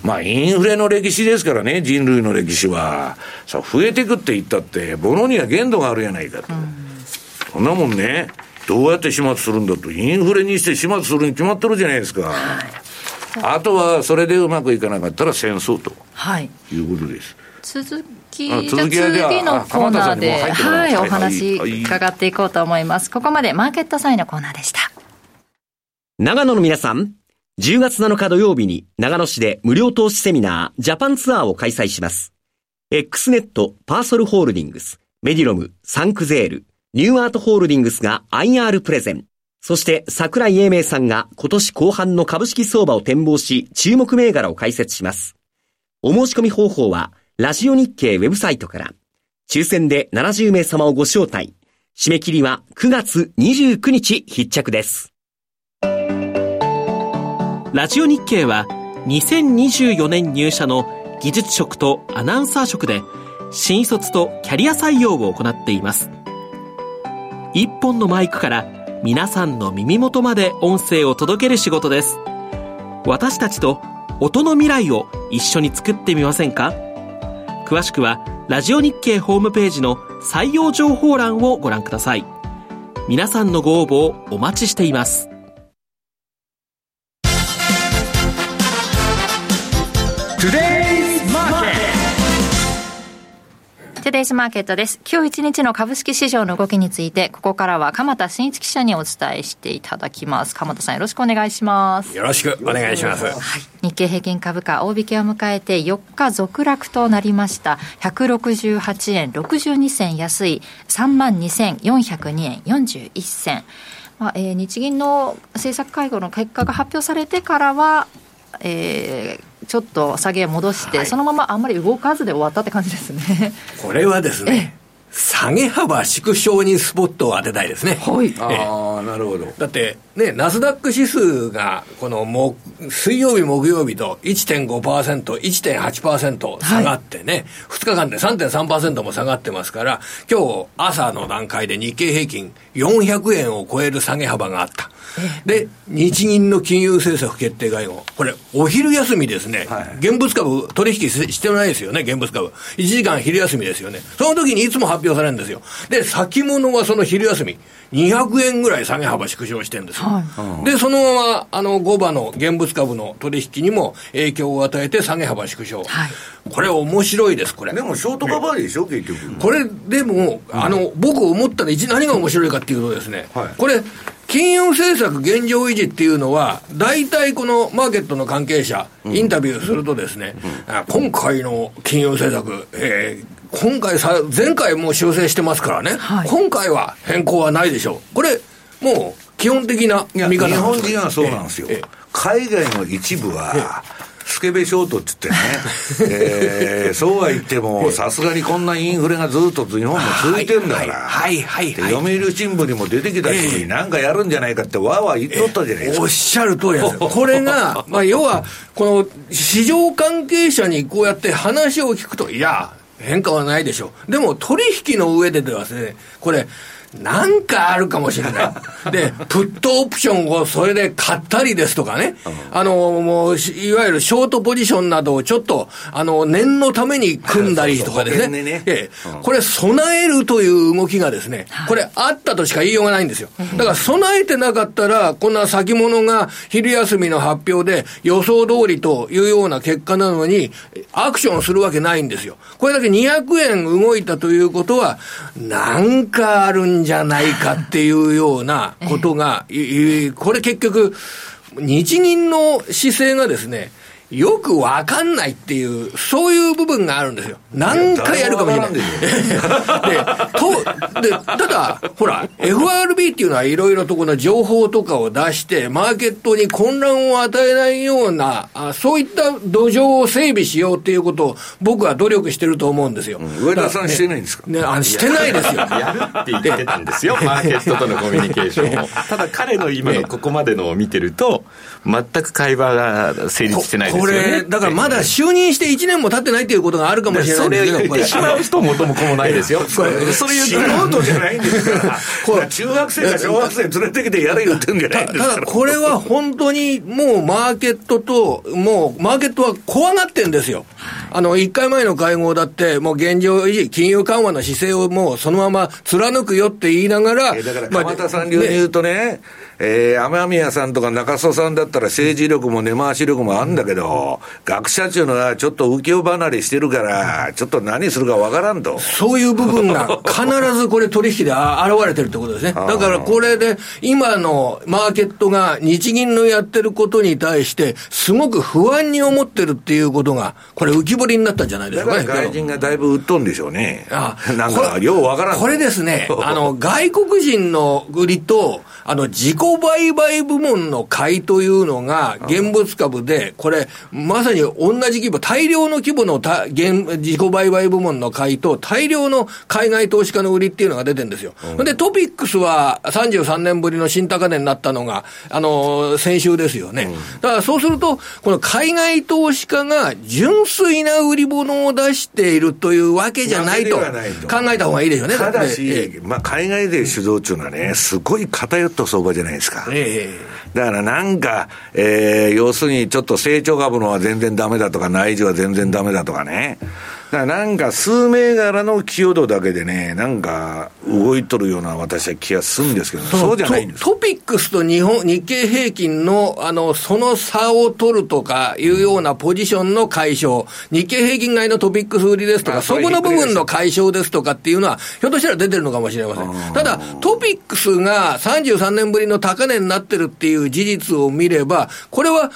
まあインフレの歴史ですからね、人類の歴史は。さ、増えてくって言ったって、ものには限度があるやないかと。そんなもんね、どうやって始末するんだと。インフレにして始末するに決まってるじゃないですか。あとは、それでうまくいかなかったら戦争と。はい。いうことです。続き、じゃあ次のコーナーで、はい、お話伺っていこうと思います。ここまでマーケットサイのコーナーでした。長野の皆さん、じゅうがつなのか土曜日に長野市で無料投資セミナージャパンツアーを開催します。X ネット、パーソルホールディングス、メディロム、サンクゼール、ニューアートホールディングスが アイアール プレゼン。そして桜井英明さんが今年後半の株式相場を展望し、注目銘柄を解説します。お申し込み方法はラジオ日経ウェブサイトから。抽選でななじゅうめいさまをご招待。締め切りはくがつにじゅうくにち必着です。ラジオ日経はにせんにじゅうよねん入社の技術職とアナウンサー職で新卒とキャリア採用を行っています。いっぽんのマイクから皆さんの耳元まで音声を届ける仕事です。私たちと音の未来を一緒に作ってみませんか。詳しくはラジオ日経ホームページの採用情報欄をご覧ください。皆さんのご応募をお待ちしています。トゥデイズマーケットデイズマーケットです。今日いちにちの株式市場の動きについて、ここからは鎌田新一記者にお伝えしていただきます。鎌田さん、よろしくお願いします。よろしくお願いします、はい、日経平均株価大引けを迎えてよっか続落となりました。ひゃくろくじゅうはちえんろくじゅうにせん安い さんまんにせんよんひゃくにえんよんじゅういっせん、まあえー、日銀の政策会合の結果が発表されてからはえー、ちょっと下げ戻して、はい、そのままあんまり動かずで終わったって感じですね。これはですね、下げ幅縮小にスポットを当てたいですね、はい。ああ、なるほど。だってね、ナスダック指数がこのも水曜日木曜日と いってんごパーセント いってんはちパーセント 下がってね、はい、ふつかかんで さんてんさんパーセント も下がってますから、今日朝の段階で日経平均よんひゃくえんを超える下げ幅があった。で、日銀の金融政策決定会合、これお昼休みですね、はい、現物株取引してないですよね。現物株いちじかん昼休みですよね。その時にいつも発表されるんですよ。で、先物はその昼休みにひゃくえんぐらい下げ幅縮小してるんですよ、はい、でそのままあの後場の現物株の取引にも影響を与えて下げ幅縮小、はい、これ面白いです。これでもショートカバーでしょ、ね、結局これでもあの、うん、僕思ったら何が面白いかっていうとですね、はい、これ金融政策現状維持っていうのは大体このマーケットの関係者インタビューするとですね、うんうん、今回の金融政策、えー、今回さ前回もう修正してますからね、はい、今回は変更はないでしょう。これもう基本的な見方なんですよ。日本人はそうなんですよ、えーえー、海外の一部は、えースケベショートって言ってね、えー、そうは言ってもさすがにこんなインフレがずっと日本も続いてんだから、はいはいはいはい、読売新聞にも出てきたし、えー、なんかやるんじゃないかってわーわー言っとったじゃないですか、えー、おっしゃる通りですこれが、まあ、要はこの市場関係者にこうやって話を聞くと、いや変化はないでしょう、でも取引の上でではね、これなんかあるかもしれないで、プットオプションをそれで買ったりですとかね、あのもういわゆるショートポジションなどをちょっとあの念のために組んだりとかですね、ねえー、これ備えるという動きがですね、これあったとしか言いようがないんですよ。だから備えてなかったらこんな先物が昼休みの発表で予想通りというような結果なのにアクションするわけないんですよ。これだけにひゃくえん動いたということはなんかあるんじゃないかじゃないかっていうようなことが、ええ、これ結局日銀の姿勢がですねよく分かんないっていうそういう部分があるんですよ。何回やるかもしれない。でとでただほら エフアールビー っていうのはいろいろとこの情報とかを出してマーケットに混乱を与えないようなあそういった土壌を整備しようっていうことを僕は努力してると思うんですよ、うん、上田さん、ね、してないんですか、ね、あしてないですよやるって言ってたんですよマーケットとのコミュニケーションをただ彼の今のここまでのを見てると全く会話が成立してないです。これだからまだ就任していちねんも経ってないということがあるかもしれないんですけど、それを言ってしまう人も元も子もないですよそれ素人じゃないんですからこれ中学生か小学生連れてきてやれ言ってるんじゃないんですから。ただこれは本当にもうマーケットともうマーケットは怖がってるんですよ。あのいっかいまえの会合だってもう現状維持金融緩和の姿勢をもうそのまま貫くよって言いながら、えー、だから鎌田さん流に言うとね、えー、雨宮さんとか中曽さんだったら政治力も根回し力もあるんだけど、うん、学者っていうのはちょっと浮世離れしてるからちょっと何するかわからんと、そういう部分が必ずこれ取引で現れてるってことですねだからこれで今のマーケットが日銀のやってることに対してすごく不安に思ってるっていうことがこれ浮き彫りになったんじゃないでしょうかね。だから外人がだいぶ売っとんでしょうね。ああなんかようわからん。これですねあの外国人の売りとあの自己売買部門の買いというのが現物株でこれまさに同じ規模大量の規模のた現自己売買部門の買いと大量の海外投資家の売りっていうのが出てるんですよ、うん、でトピックスはさんじゅうさんねんぶりの新高値になったのがあの先週ですよね、うん、だからそうするとこの海外投資家が純粋な売り物を出しているというわけじゃないと考えた方がいいでしょうね。ただし、ええまあ、海外で主導っていうのはねすごい偏った相場じゃないですか、ええ、だからなんか、えー、要するにちょっと成長株のは全然ダメだとか内需は全然ダメだとかねだなんか数銘柄の寄与度だけでね、なんか動いとるような私は気がするんですけど、ね、そ, そうじゃないんです。トピックスと日本日経平均 の, あのその差を取るとかいうようなポジションの解消、うん、日経平均外のトピックス売りですとか、そこの部分の解消ですとかっていうのはひょっとしたら出てるのかもしれません。ただトピックスがさんじゅうさんねんぶりの高値になってるっていう事実を見れば、これは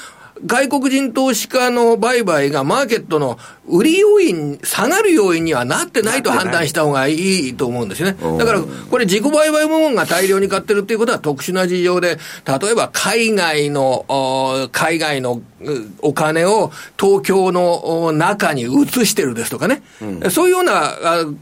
外国人投資家の売買がマーケットの売り要因、下がる要因にはなってないと判断した方がいいと思うんですね。だからこれ自己売買部門が大量に買ってるっていうことは特殊な事情で、例えば海外の海外のお金を東京の中に移してるですとかね、うん、そういうような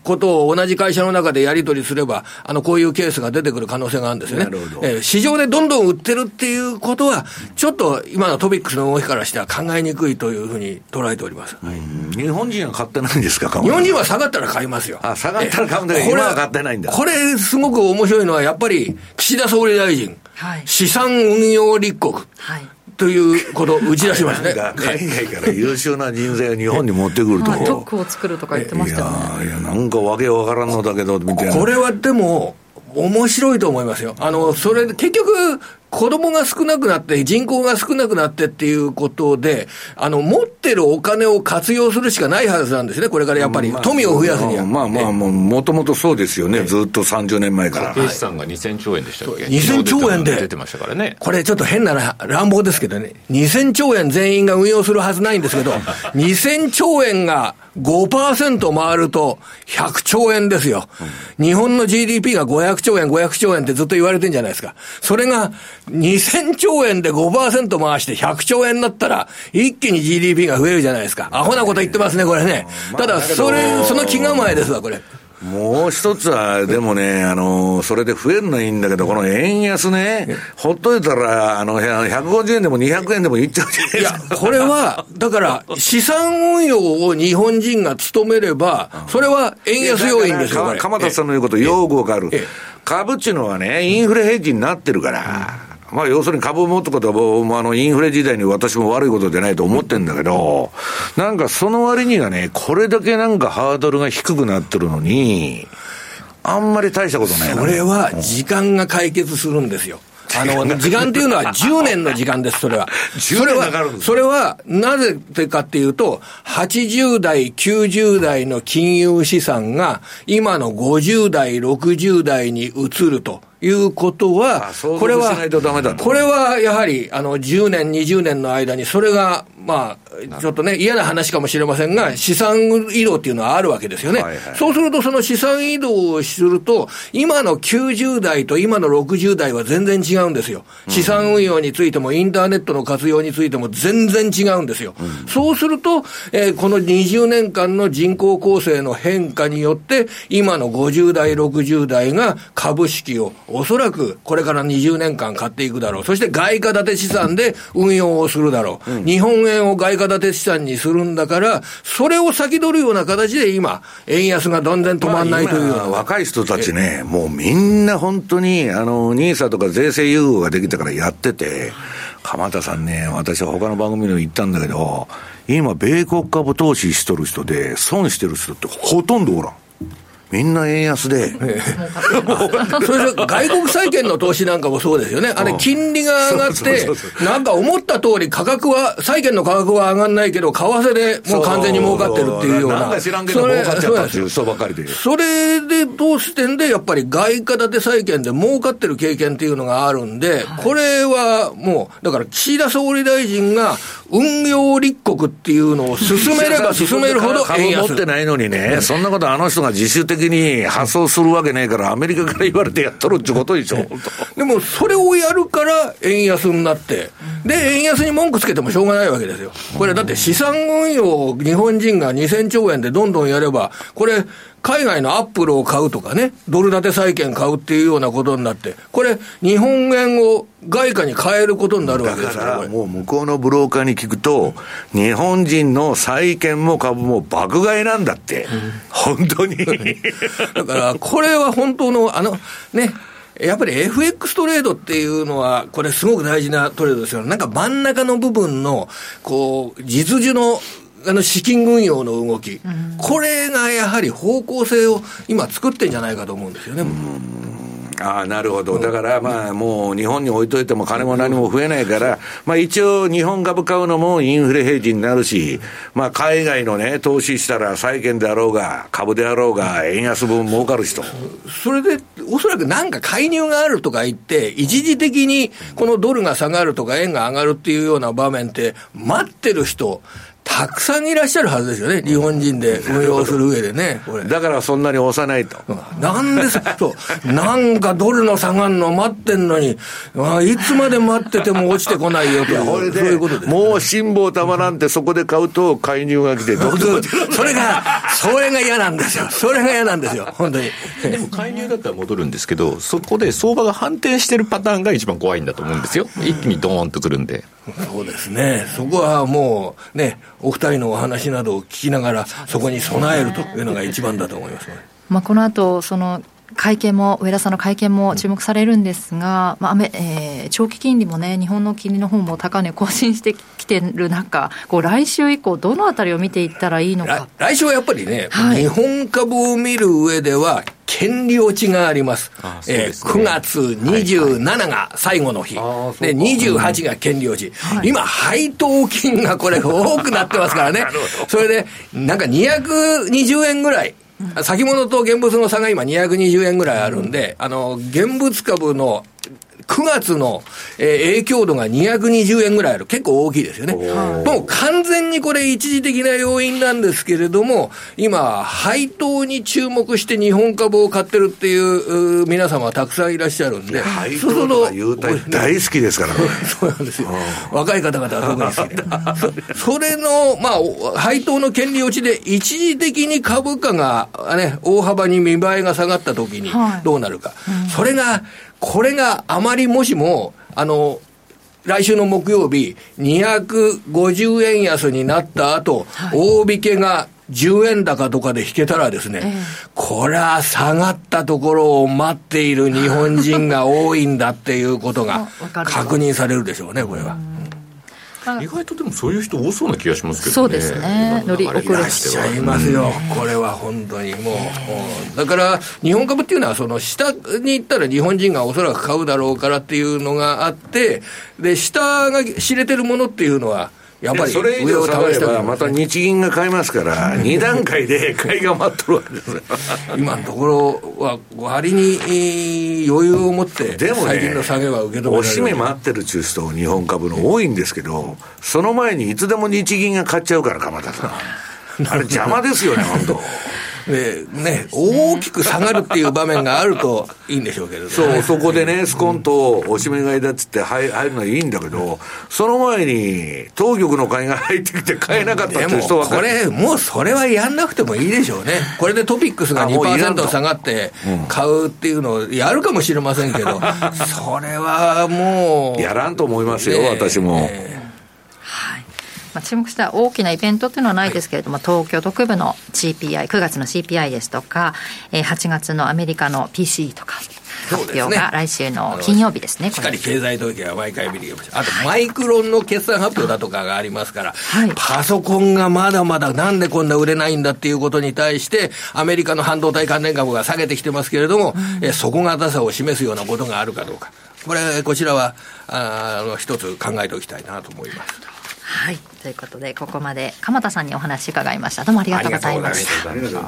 ことを同じ会社の中でやり取りすれば、あのこういうケースが出てくる可能性があるんですよね。なるほど。え、市場でどんどん売ってるっていうことはちょっと今のトピックスの動きからしては考えにくいというふうに捉えております。はい、日本人は買ってないんですか？日本人は下がったら買いますよ。あ、下がったら買うんだけど、今は買ってないんだ。これすごく面白いのはやっぱり岸田総理大臣、はい、資産運用立国、はい、ということを打ち出しましたね。なんか海外から優秀な人材を日本に持ってくると、はい、トックを作るとか言ってましたよね。いやいや、なんかわけわからんのだけどみたいな。これはでも面白いと思いますよ。あのそれ結局子供が少なくなって人口が少なくなってっていうことで、あの持ってるお金を活用するしかないはずなんですね。これからやっぱり富を増やすには、まあまあ、まあ、も, もともとそうですよね。ずっとさんじゅうねんまえから経費さんがにせんちょうえんでしたっけ。にせんちょうえんで出てましたからね。これちょっと変な乱暴ですけどね、にせんちょうえん全員が運用するはずないんですけどにせんちょうえんがごパーセント 回るとひゃくちょうえんですよ、うん、日本の ジーディーピー がごひゃくちょうえんごひゃくちょうえんってずっと言われてんじゃないですか。それがにせんちょうえんで ごパーセント 回してひゃくちょうえんになったら一気に ジーディーピー が増えるじゃないですか。アホなこと言ってますねこれね。ただそれその気構えですわこれ。もう一つはでもね、あのそれで増えるのはいいんだけど、この円安ね、ほっといたらあのひゃくごじゅうえんでもにひゃくえんでもいっちゃうじゃないですか。いや、これはだから資産運用を日本人が務めればそれは円安要因ですよ。鎌田さんの言うこと用語がある。株っていうのはね、インフレ平均になってるから、うん、まあ、要するに株を持つことはあのインフレ時代に私も悪いことでないと思ってるんだけど、なんかその割にはね、これだけなんかハードルが低くなってるのにあんまり大したことないな。それは時間が解決するんですよ。あの時間っていうのはじゅうねんの時間です。それはじゅうねんかかるんです。それはなぜかっていうと、はちじゅう代きゅうじゅう代の金融資産が今のごじゅう代ろくじゅう代に移るということは、これはこれはやはりあのじゅうねんにじゅうねんの間にそれがまあちょっとね嫌な話かもしれませんが、資産移動っていうのはあるわけですよね、はいはい、そうするとその資産移動をすると今のきゅうじゅう代と今のろくじゅう代は全然違うんですよ。資産運用についてもインターネットの活用についても全然違うんですよ、うん、そうすると、えー、このにじゅうねんかんの人口構成の変化によって今のごじゅう代ろくじゅう代が株式をおそらくこれからにじゅうねんかん買っていくだろう。そして外貨建て資産で運用をするだろう、うん、日本円を外貨建て資産にするんだから、それを先取るような形で今円安が断然止まんないという、まあ、今若い人たちね、もうみんな本当にあのニーサとか税制優遇ができたからやってて、鎌田さんね、私は他の番組でも言ったんだけど、今米国株投資しとる人で損してる人ってほとんどおらん。みんな円安で、ええ、それ外国債券の投資なんかもそうですよね。あれ金利が上がってそうそうそうそう、なんか思った通り価格は債券の価格は上がんないけど為替でもう完全に儲かってるっていうような、そうそうそう、なんか知らんけど儲かっちゃったっていう人ばかりで、それでどうしてんでやっぱり外貨建て債券で儲かってる経験っていうのがあるんで、はい、これはもうだから岸田総理大臣が運用立国っていうのを進めれば進めるほど円安。株持ってないのにね、そんなことあの人が自主的に発送するわけねえから、アメリカから言われてやっとるってことでしょでもそれをやるから円安になって、で円安に文句つけてもしょうがないわけですよ。これだって資産運用を日本人がにせんちょうえんでどんどんやれば、これ海外のアップルを買うとかね、ドル建て債券買うっていうようなことになって、これ日本円を外貨に変えることになるわけですから。だからもう向こうのブローカーに聞くと、日本人の債券も株も爆買いなんだって、うん、本当にだからこれは本当のあのね、やっぱり エフエックス トレードっていうのはこれすごく大事なトレードですよ。なんか真ん中の部分のこう実需のあの資金運用の動き、うん、これがやはり方向性を今作ってんじゃないかと思うんですよね。うん、ああなるほど。だからまあもう日本に置いといても金も何も増えないから、まあ、一応日本株買うのもインフレ平時になるし、まあ、海外のね投資したら債券であろうが株であろうが円安分儲かる人、それでおそらくなんか介入があるとか言って一時的にこのドルが下がるとか円が上がるっていうような場面って待ってる人たくさんいらっしゃるはずですよね、日本人で運用する上でね。これだからそんなに押さないと、うん、なんですそうなんかドルの下がるの待ってんのにあいつまで待ってても落ちてこないよというこれでそういうことです、ね、もう辛抱たまなんてそこで買うと介入が来てどうぞそれがそれが嫌なんですよそれが嫌なんですよ本当にでも介入だったら戻るんですけど、そこで相場が反転してるパターンが一番怖いんだと思うんですよ。一気にドーンとくるんで、そうですね、そこはもうねお二人のお話などを聞きながらそこに備えるというのが一番だと思いますね。まあ、この後その会見も上田さんの会見も注目されるんですが、まあえー、長期金利もね日本の金利の方も高値更新してきてる中、こう来週以降どのあたりを見ていったらいいのか。来週はやっぱりね、はい、日本株を見る上では権利落ちがあります。ああ、そうですね。えー、くがつにじゅうしちにちが最後の日、はいはい、でにじゅうはちにちが権利落ち、はい、今配当金がこれ多くなってますからねそれでなんかにひゃくにじゅうえんぐらい、先物と現物の差が今にひゃくにじゅうえんぐらいあるんで、あの現物株のくがつの影響度がにひゃくにじゅうえんぐらいある、結構大きいですよね。もう完全にこれ一時的な要因なんですけれども、今配当に注目して日本株を買ってるっていう皆様たくさんいらっしゃるんで、配当とか優待大好きですからねそうなんですよ、若い方々は特に好きでそ, それの、まあ、配当の権利落ちで一時的に株価が、ね、大幅に見栄えが下がった時にどうなるか、はいうん、それがこれがあまりもしもあの来週の木曜日にひゃくごじゅうえん安になった後、はい、大引けがじゅうえん高とかで引けたらですね、ええ、これは下がったところを待っている日本人が多いんだっていうことが確認されるでしょうねこれは。意外とでもそういう人多そうな気がしますけどね。そうですね、乗り遅れてはいらっしゃいますよ、うん、これは本当にもう、うん、だから日本株っていうのはその下に行ったら日本人がおそらく買うだろうからっていうのがあって、で下が知れてるものっていうのはやっぱりそれ以上下がればまた日銀が買いますからに段階で買いが待っとるわけです今のところは割に余裕を持って最近の下げは受け止められる。でもね、おしめ待ってる中東日本株の多いんですけど、その前にいつでも日銀が買っちゃうから鎌田さんあれ邪魔ですよね本当でね、大きく下がるっていう場面があるといいんでしょうけれど、ね、そうそこでねスコンとおしめ買いだっつって入るのはいいんだけど、その前に当局の買いが入ってきて買えなかったっていう人は、これもうそれはやんなくてもいいでしょうね。これでトピックスが にパーセント 下がって買うっていうのをやるかもしれませんけど、それはもうやらんと思いますよ、ね、私も、ね、はい。まあ、注目した大きなイベントというのはないですけれども、はい、東京特部の シーピーアイ くがつの シーピーアイ ですとか、えー、はちがつのアメリカの ピーシーイー とか発表が来週の金曜日ですね。しっかり経済統計は毎回見てきました。あとマイクロンの決算発表だとかがありますから、はい、パソコンがまだまだなんでこんな売れないんだっていうことに対してアメリカの半導体関連株が下げてきてますけれども、うん、えー、底堅さを示すようなことがあるかどうか、これこちらはあの一つ考えておきたいなと思います。はい、ということでここまで鎌田さんにお話伺いました。どうもありがとうございました。では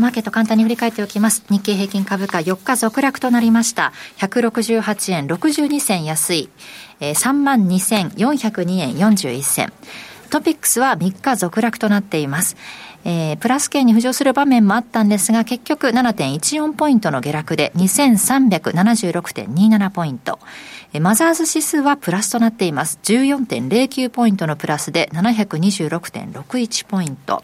マーケット簡単に振り返っておきます。日経平均株価よっか続落となりました。ひゃくろくじゅうはちえんろくじゅうにせん安い、えー、さんまんにせんよんひゃくにえんよんじゅういっせん。トピックスはみっか続落となっています。えー、プラス圏に浮上する場面もあったんですが、結局 ななてんいちよん ポイントの下落で にせんさんびゃくななじゅうろくてんにじゅうなな ポイント。マザーズ指数はプラスとなっています。 じゅうよんてんぜろきゅう ポイントのプラスで ななひゃくにじゅうろくてんろくいち ポイント。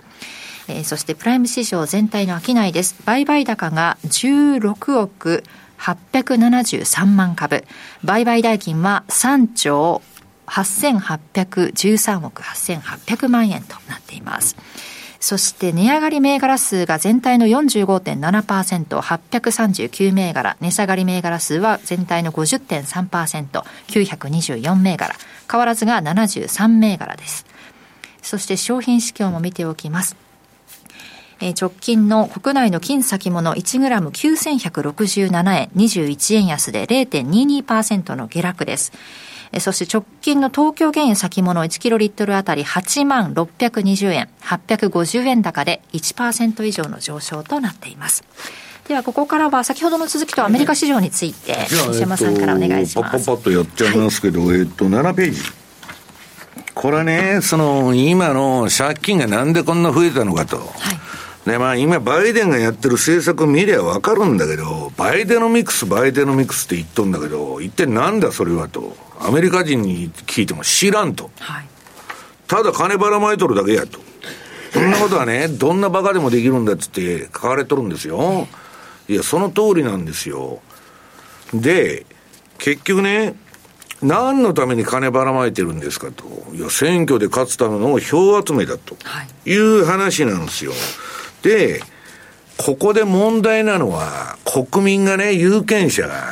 えー、そしてプライム市場全体の商いです。売買高がじゅうろくおくはっぴゃくななじゅうさんまんかぶ、売買代金はさんちょうはっせんはっぴゃくじゅうさんおくはっせんはっぴゃくまんえんとなっています。そして値上がり銘柄数が全体の よんじゅうごてんななパーセント、 はっぴゃくさんじゅうきゅうめいがら、値下がり銘柄数は全体の ごじゅってんさんパーセント、きゅうひゃくにじゅうよんめいがら、変わらずがななじゅうさんめいがらです。そして商品指標も見ておきます。えー、直近の国内の金先物 いちグラムきゅうせんひゃくろくじゅうななえんにじゅういちえん安で れいてんににパーセント の下落です。そして直近の東京原油先物いちキロリットルあたりはちまんろっぴゃくにじゅうえんはっぴゃくごじゅうえん高で いちパーセント 以上の上昇となっています。ではここからは先ほどの続きとアメリカ市場について西山さんからお願いします。えっと、パッパッとやっちゃいますけど、はい、えっとななページ、これね、その今の借金がなんでこんな増えたのかと、はい、でまあ、今バイデンがやってる政策見りゃ分かるんだけど、バイデノミクスバイデノミクスって言っとんだけど、一体なんだそれはとアメリカ人に聞いても知らんと、はい、ただ金ばらまいとるだけやと、そんなことはねどんなバカでもできるんだっつって書かれとるんですよ。いやその通りなんですよ。で結局ね、何のために金ばらまいてるんですかと、いや選挙で勝つための票集めだという話なんですよ。でここで問題なのは、国民がね、有権者が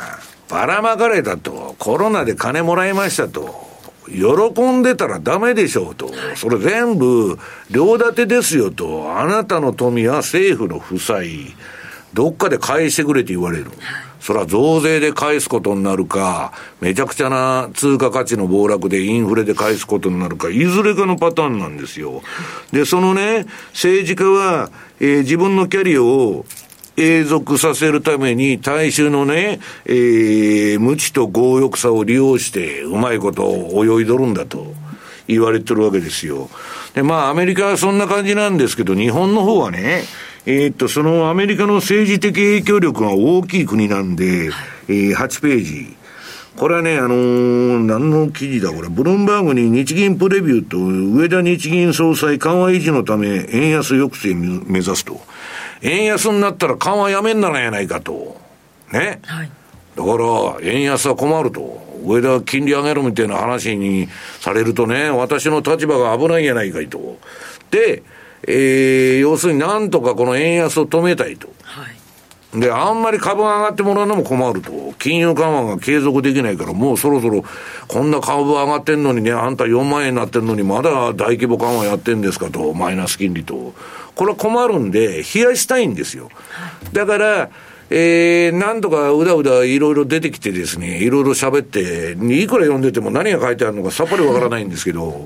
ばらまかれたと、コロナで金もらいましたと、喜んでたらダメでしょうと、それ全部両立てですよと、あなたの富は政府の負債、どっかで返してくれって言われる。それは増税で返すことになるか、めちゃくちゃな通貨価値の暴落でインフレで返すことになるか、いずれかのパターンなんですよ。でそのね、政治家は、えー、自分のキャリアを永続させるために大衆のね、えー、無知と強欲さを利用してうまいことを泳いどるんだと言われてるわけですよ。でまあアメリカはそんな感じなんですけど、日本の方はね、えー、っとそのアメリカの政治的影響力が大きい国なんで、えー、はちページ、これはね、あのー、何の記事だこれ、ブルームバーグに日銀プレビューと、植田日銀総裁緩和維持のため円安抑制目指すと、円安になったら緩和やめんならやないかとね、はい、だから円安は困ると、上田金利上げるみたいな話にされるとね、私の立場が危ないやないかいと。で、えー、要するになんとかこの円安を止めたいと、はい、であんまり株が上がってもらうのも困ると、金融緩和が継続できないから、もうそろそろこんな株上がってんのにね、あんたよんまん円になってんのにまだ大規模緩和やってんですかと、マイナス金利と、これは困るんで冷やしたいんですよ。だからえー、なんとかうだうだいろいろ出てきてですね、いろいろ喋っていくら読んでても何が書いてあるのかさっぱりわからないんですけど、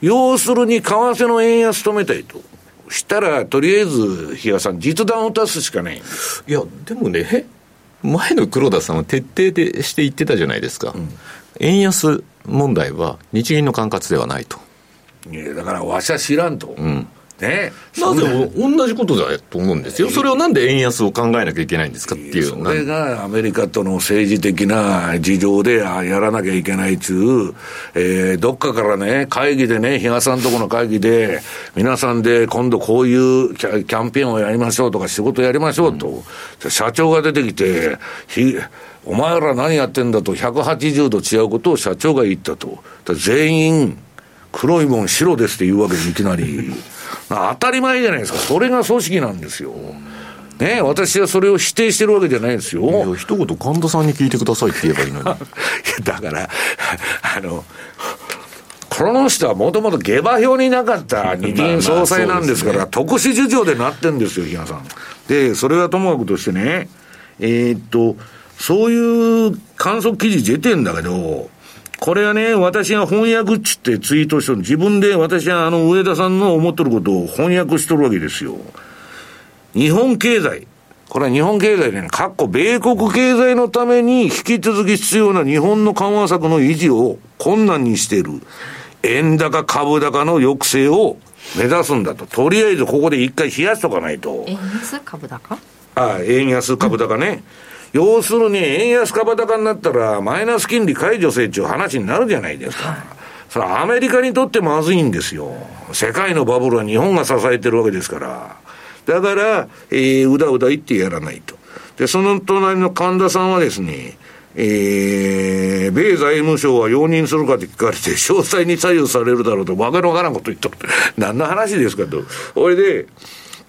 要するに為替の円安止めたいとしたら、とりあえず日嘉さん実弾を出すしかない。いやでもね、前の黒田さんは徹底でして言ってたじゃないですか、うん、円安問題は日銀の管轄ではないと。いやだからわしゃ知らんと、うんね、なぜも同じことだと思うんですよ。それをなんで円安を考えなきゃいけないんですかっていう、それがアメリカとの政治的な事情でやらなきゃいけないという、えー、どっかからね会議でね、日嘉さんとこの会議で皆さんで今度こういうキャ、キャンペーンをやりましょうとか、仕事やりましょうと、うん、社長が出てきて、ひお前ら何やってんだとひゃくはちじゅうど違うことを社長が言ったと。全員黒いもん白ですって言うわけで、いきなり当たり前じゃないですか。それが組織なんですよ、ね、私はそれを否定してるわけじゃないですよ。いや一言神田さんに聞いてくださいって言えばいいのにいやだからあのこの人はもともと下馬評になかった二銀総裁なんですから、まあまあそうですね、特殊事情でなってるんですよ日嘉さんで。それはともかくとしてね、えー、っとそういう観測記事出てんだけど、これはね、私が翻訳っちってツイートしとる、自分で私はあの植田さんの思っとることを翻訳しとるわけですよ。日本経済、これは日本経済でね、かっこ米国経済のために引き続き必要な日本の緩和策の維持を困難にしている円高株高の抑制を目指すんだと。とりあえずここで一回冷やしとかないと。円安株高？ああ、円安株高ね、うん要するに円安株高になったらマイナス金利解除せっちゅう話になるじゃないですか、はい、それはアメリカにとってまずいんですよ。世界のバブルは日本が支えてるわけですから。だから、えー、うだうだ言ってやらないと。でその隣の神田さんはですね、えー、米財務省は容認するかって聞かれて詳細に左右されるだろうと、わけのわからんこと言っとる何の話ですかと。それで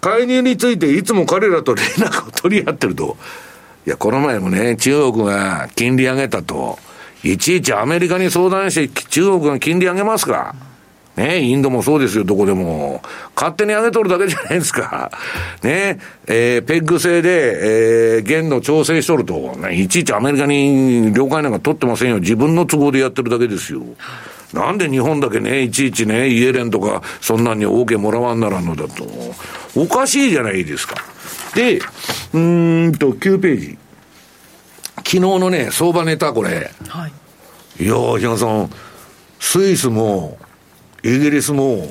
介入についていつも彼らと連絡を取り合ってると。いやこの前もね、中国が金利上げたと、いちいちアメリカに相談して中国が金利上げますか、ね、インドもそうですよ、どこでも。勝手に上げとるだけじゃないですか。ね、えー、ペッグ制で、えー、限度調整しとると、ね、いちいちアメリカに了解なんか取ってませんよ。自分の都合でやってるだけですよ。なんで日本だけね、いちいちね、イエレンとか、そんなんに OK もらわんならんのだと。おかしいじゃないですか。で、うーんと、きゅうページ。昨日のね、相場ネタ、これ。はい。いやー、日野さん、スイスも、イギリスも、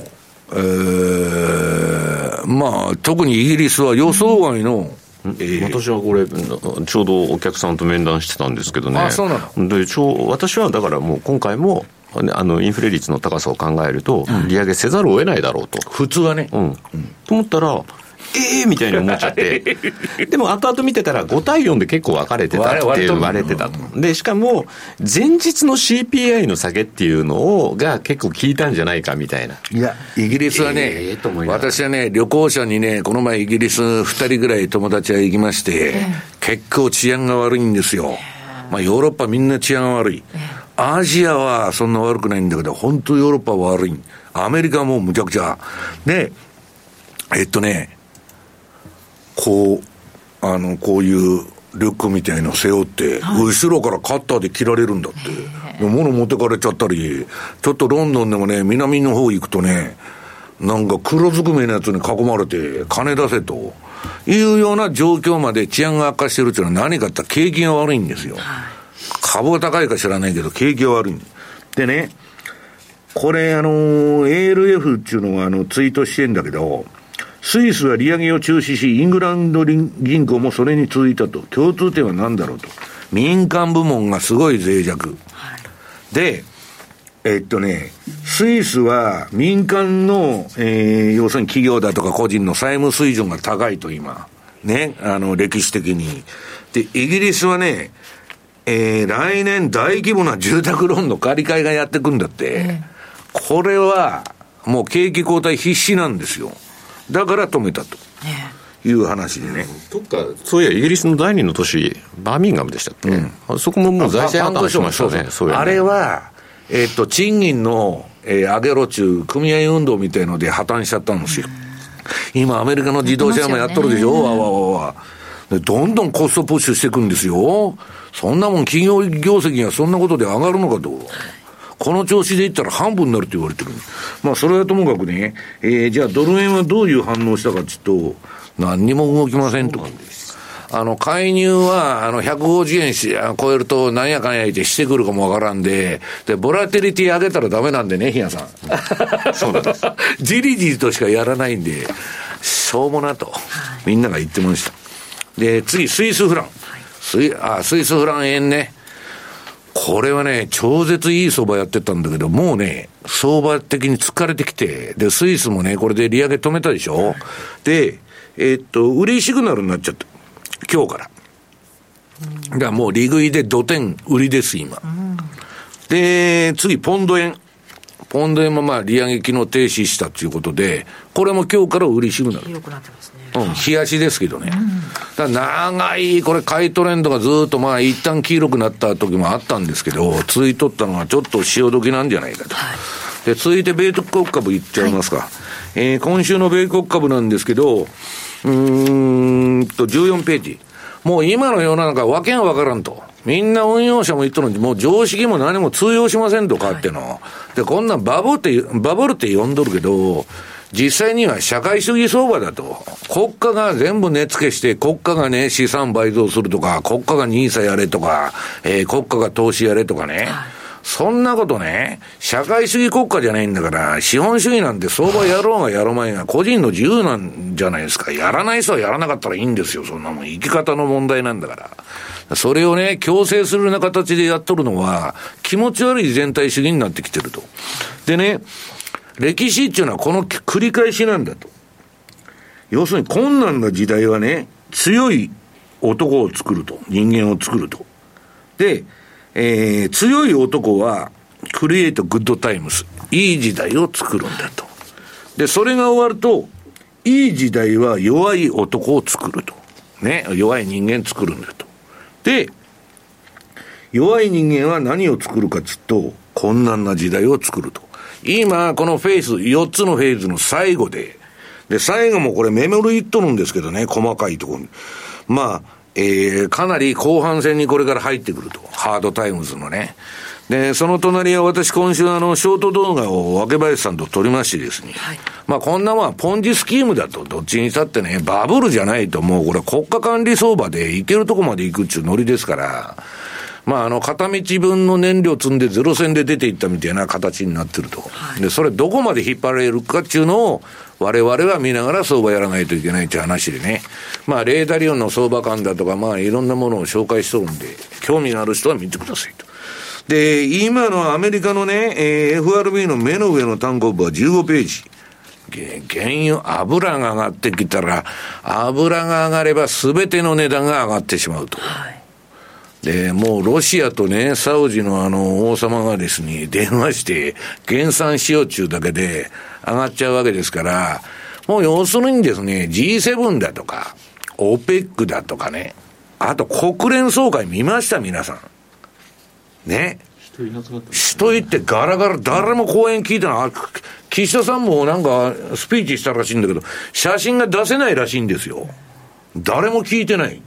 えー、まあ、特にイギリスは予想外の、えー、私はこれちょうどお客さんと面談してたんですけどね。あ、そうなの。で、ちょう私はだからもう今回もあのインフレ率の高さを考えると、うん、利上げせざるを得ないだろうと普通はね、うんうん、と思ったらえーみたいに思っちゃってでも後々見てたらご対よんで結構分かれてたっていう割れてたと。でしかも前日の シーピーアイ の下げっていうのをが結構効いたんじゃないかみたいな。いやイギリスはね、えー、私はね旅行者にねこの前イギリスふたりぐらい友達が行きまして、えー、結構治安が悪いんですよ。まあヨーロッパみんな治安悪い、えーアジアはそんな悪くないんだけど、本当ヨーロッパは悪い。アメリカはもうむちゃくちゃ。で、えっとね、こう、あの、こういうリュックみたいの背負って、はい、後ろからカッターで切られるんだって。物持ってかれちゃったり、ちょっとロンドンでもね、南の方行くとね、なんか黒ずくめのやつに囲まれて、金出せというような状況まで治安が悪化してるっていうのは何かって言ったら景気が悪いんですよ。はい、株は高いか知らないけど景気は悪い。でね、これあの エーエルエフ っていうのがあのツイートしてんだけど、スイスは利上げを中止しイングランド銀行もそれに続いたと。共通点は何だろうと。民間部門がすごい脆弱、はい、でえっとねスイスは民間の、えー、要するに企業だとか個人の債務水準が高いと今ね、あの歴史的に。でイギリスはねえー、来年大規模な住宅ローンの借り換えがやってくんだって、うん、これはもう景気後退必至なんですよ。だから止めたという話でね、うん、どっかそういやイギリスの第二の都市バーミンガムでしたっけ、うん、あそこももう財政破綻しましたね。そうそうそう、あれは、えー、っと賃金の、えー、上げろ中組合運動みたいので破綻しちゃったんですよ、うん、今アメリカの自動車屋もやっとるでしょ、うん、わわわわでどんどんコストプッシュしていくんですよ。そんなもん企業業績がそんなことで上がるのかと。この調子でいったら半分になると言われてる。まあそれはともかくね、えー、じゃあドル円はどういう反応したかちょっと何にも動きませんと。あの介入はあのひゃくごじゅうえんし超えるとなんやかんやいてしてくるかもわからんで、でボラティリティ上げたらダメなんでね、日野さん。そうなんです。じりじりとしかやらないんで、しょうもなとみんなが言ってました。で次スイスフラン、スイ、あ、スイスフラン円ね、これはね超絶いい相場やってたんだけどもうね相場的に疲れてきて、でスイスもねこれで利上げ止めたでしょ、でえー、っと売りシグナルになっちゃった今日からだからもう利食いで土点売りです今、うん、で次ポンド円、ポンド円もまあ利上げ機能停止したということで、これも今日から売りシグナル。良くなってますね。うん、日足ですけどね。うん、だから長いこれ買いトレンドがずっとまあ一旦黄色くなった時もあったんですけど、続いとったのはちょっと潮時なんじゃないかと。はい、で続いて米国株いっちゃいますか。はい、えー、今週の米国株なんですけど、うーんとじゅうよんページ。もう今の世の中わけがわからんと。みんな運用者も言っとるのに、もう常識も何も通用しませんとかっての。はい、で、こんなんバブって、バブルって呼んどるけど、実際には社会主義相場だと。国家が全部値付けして、国家がね、資産倍増するとか、国家がニーサやれとか、えー、国家が投資やれとかね。はい、そんなことね、社会主義国家じゃないんだから、資本主義なんて相場やろうがやろうまいが、個人の自由なんじゃないですか。やらない人はやらなかったらいいんですよ。そんなもん生き方の問題なんだから。それをね、強制するような形でやっとるのは、気持ち悪い全体主義になってきてると。でね、歴史っていうのはこの繰り返しなんだと。要するに困難な時代はね、強い男を作ると。人間を作ると。で、えー、強い男はクリエイトグッドタイムス、いい時代を作るんだと。でそれが終わるといい時代は弱い男を作るとね、弱い人間作るんだと。で弱い人間は何を作るかっつうと困難な時代を作ると今このフェーズよっつのフェーズの最後でで最後もこれメモリいっとるんですけどね、細かいところにまあ、えー、かなり後半戦にこれから入ってくると、ハードタイムズのね。でその隣は私今週あのショート動画を若林さんと撮りましてですね、はい、まあこんなはポンジスキームだと、どっちにしたってねバブルじゃないと、もうこれ国家管理相場でいけるとこまで行くっちゅうノリですから、まああの片道分の燃料積んでゼロ戦で出ていったみたいな形になってると、はい、でそれどこまで引っ張れるかっちゅうのを我々は見ながら相場やらないといけないって話でね、まあレーダリオンの相場感だとかまあいろんなものを紹介しとるんで、興味のある人は見てくださいと。で今のアメリカのね、えー、エフアールビー の目の上の単行部はじゅうごページ、原油油が上がってきたら、油が上がれば全ての値段が上がってしまうと、はい、でもうロシアとねサウジのあの王様がですね電話して減産しようっちゅうだけで上がっちゃうわけですから、もう要するにですね ジーセブン だとか オペック だとかね、あと国連総会見ました皆さんね、人いなくなって人いってガラガラ、誰も講演聞いてない。岸田さんもなんかスピーチしたらしいんだけど写真が出せないらしいんですよ。誰も聞いてない。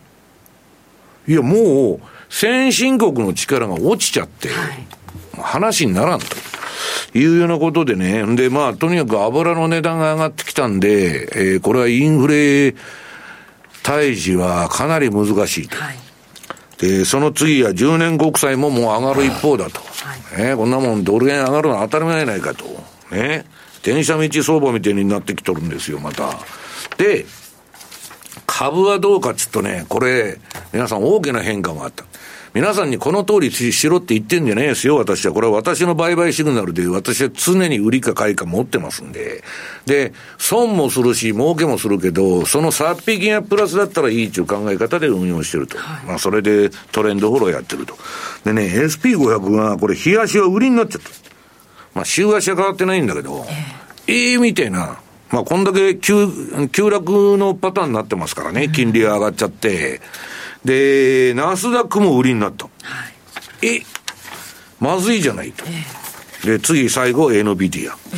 いやもう先進国の力が落ちちゃって、はい、話にならんというようなことでね。でまあとにかく油の値段が上がってきたんで、えー、これはインフレ退治はかなり難しいと、はい、でその次はじゅうねん国債ももう上がる一方だと、はいね、こんなもんドル円上がるのは当たり前ないかと、ね、電車道相場みたいになってきとるんですよまた。で株はどうかちょっとね、これ皆さん大きな変化があった。皆さんにこの通りしろって言ってんじゃないですよ。私はこれは私の売買シグナルで、私は常に売りか買いか持ってますんで、で損もするし儲けもするけど、その差っ引きがプラスだったらいいという考え方で運用してると、はい、まあそれでトレンドフォローやってると。でね エスピーごひゃく がこれ日足は売りになっちゃった。まあ週足は変わってないんだけど、えー、えーみたいな、まあこんだけ 急, 急落のパターンになってますからね、金利が上がっちゃって、うんでナスダックも売りになった、はい、えまずいじゃないと、えー、で次最後 エヌビディア、えー、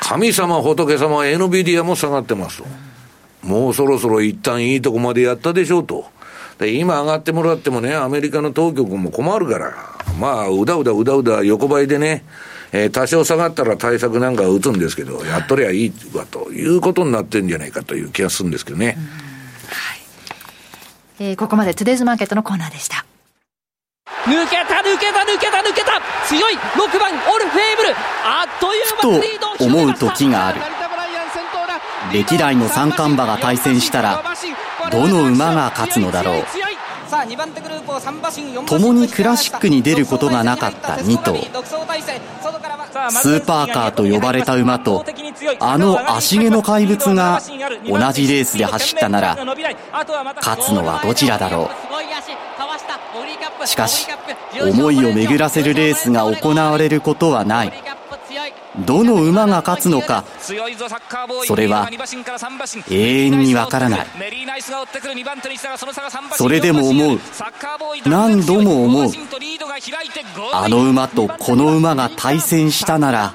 神様仏様 エヌビディア も下がってますと、うん、もうそろそろ一旦いいとこまでやったでしょうと。で今上がってもらってもねアメリカの当局も困るから、まあうだうだうだうだ横ばいでね、えー、多少下がったら対策なんか打つんですけど、やっとりゃいいわということになってんじゃないかという気がするんですけどね、うん、はいえー、ここまでトゥデイズマーケットのコーナーでした。抜けた抜けた抜けた抜けた、強いろくばんオルフェーブル、あっという間リードを広げました。ふと思う時がある。歴代の三冠馬が対戦したらどの馬が勝つのだろう。共にクラシックに出ることがなかったに頭、スーパーカーと呼ばれた馬とあの足毛の怪物が同じレースで走ったなら勝つのはどちらだろう。しかし思いを巡らせるレースが行われることはない。どの馬が勝つのか、それは永遠にわからない。それでも思う、何度も思う、あの馬とこの馬が対戦したなら、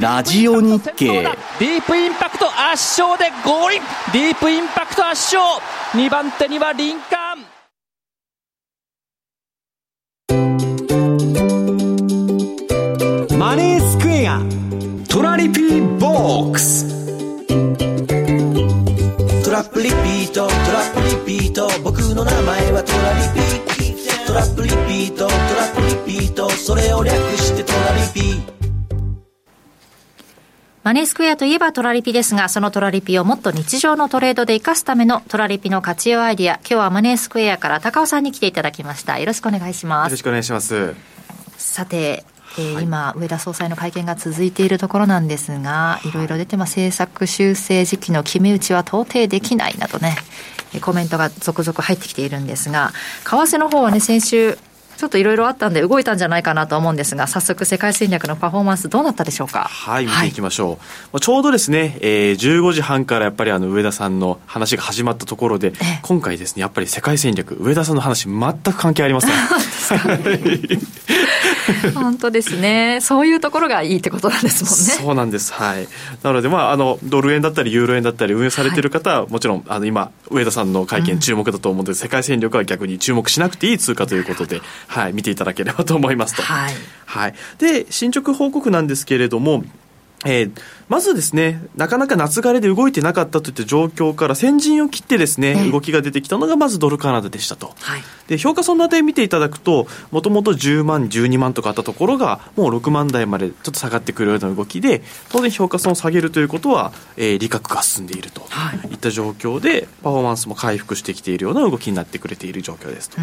ラジオ日経。ディープインパクト圧勝でゴール。ディープインパクト圧勝、にばん手にはリンカーン。マネースクエアトラリピーボックス、トラップリピートトラップリピート、僕の名前はトラリピートラップリピートトラップリピート、それを略してトラリピ。マネースクエアといえばトラリピですが、そのトラリピをもっと日常のトレードで生かすためのトラリピの活用アイディア、今日はマネースクエアから高尾さんに来ていただきました。よろしくお願いします。よろしくお願いします。さてえーはい、今植田総裁の会見が続いているところなんですが、いろいろ出てます。政策修正時期の決め打ちは到底できないなどね、コメントが続々入ってきているんですが、為替の方はね先週ちょっといろいろあったんで動いたんじゃないかなと思うんですが、早速世界戦略のパフォーマンスどうなったでしょうか。はい、見ていきましょう、はい、ちょうどですね、えー、じゅうごじはんからやっぱりあの上田さんの話が始まったところで、今回ですねやっぱり世界戦略、上田さんの話全く関係ありません。本当ですね。そういうところがいいってことなんですもんね。そうなんです、はい、なので、まあ、あのドル円だったりユーロ円だったり運用されている方は、はい、もちろんあの今上田さんの会見注目だと思うので、うん、世界戦力は逆に注目しなくていい通貨ということで、はい、見ていただければと思いますと、はいはい、で進捗報告なんですけれども、えー、まずですね、なかなか夏枯れで動いてなかったといった状況から先陣を切ってですね、うん、動きが出てきたのがまずドルカナダでしたと、はい、で評価損の値見ていただくと、もともとじゅうまんじゅうにまんとかあったところがもうろくまん台までちょっと下がってくるような動きで、当然評価損を下げるということは、えー、利確が進んでいるといった状況で、はい、パフォーマンスも回復してきているような動きになってくれている状況ですと、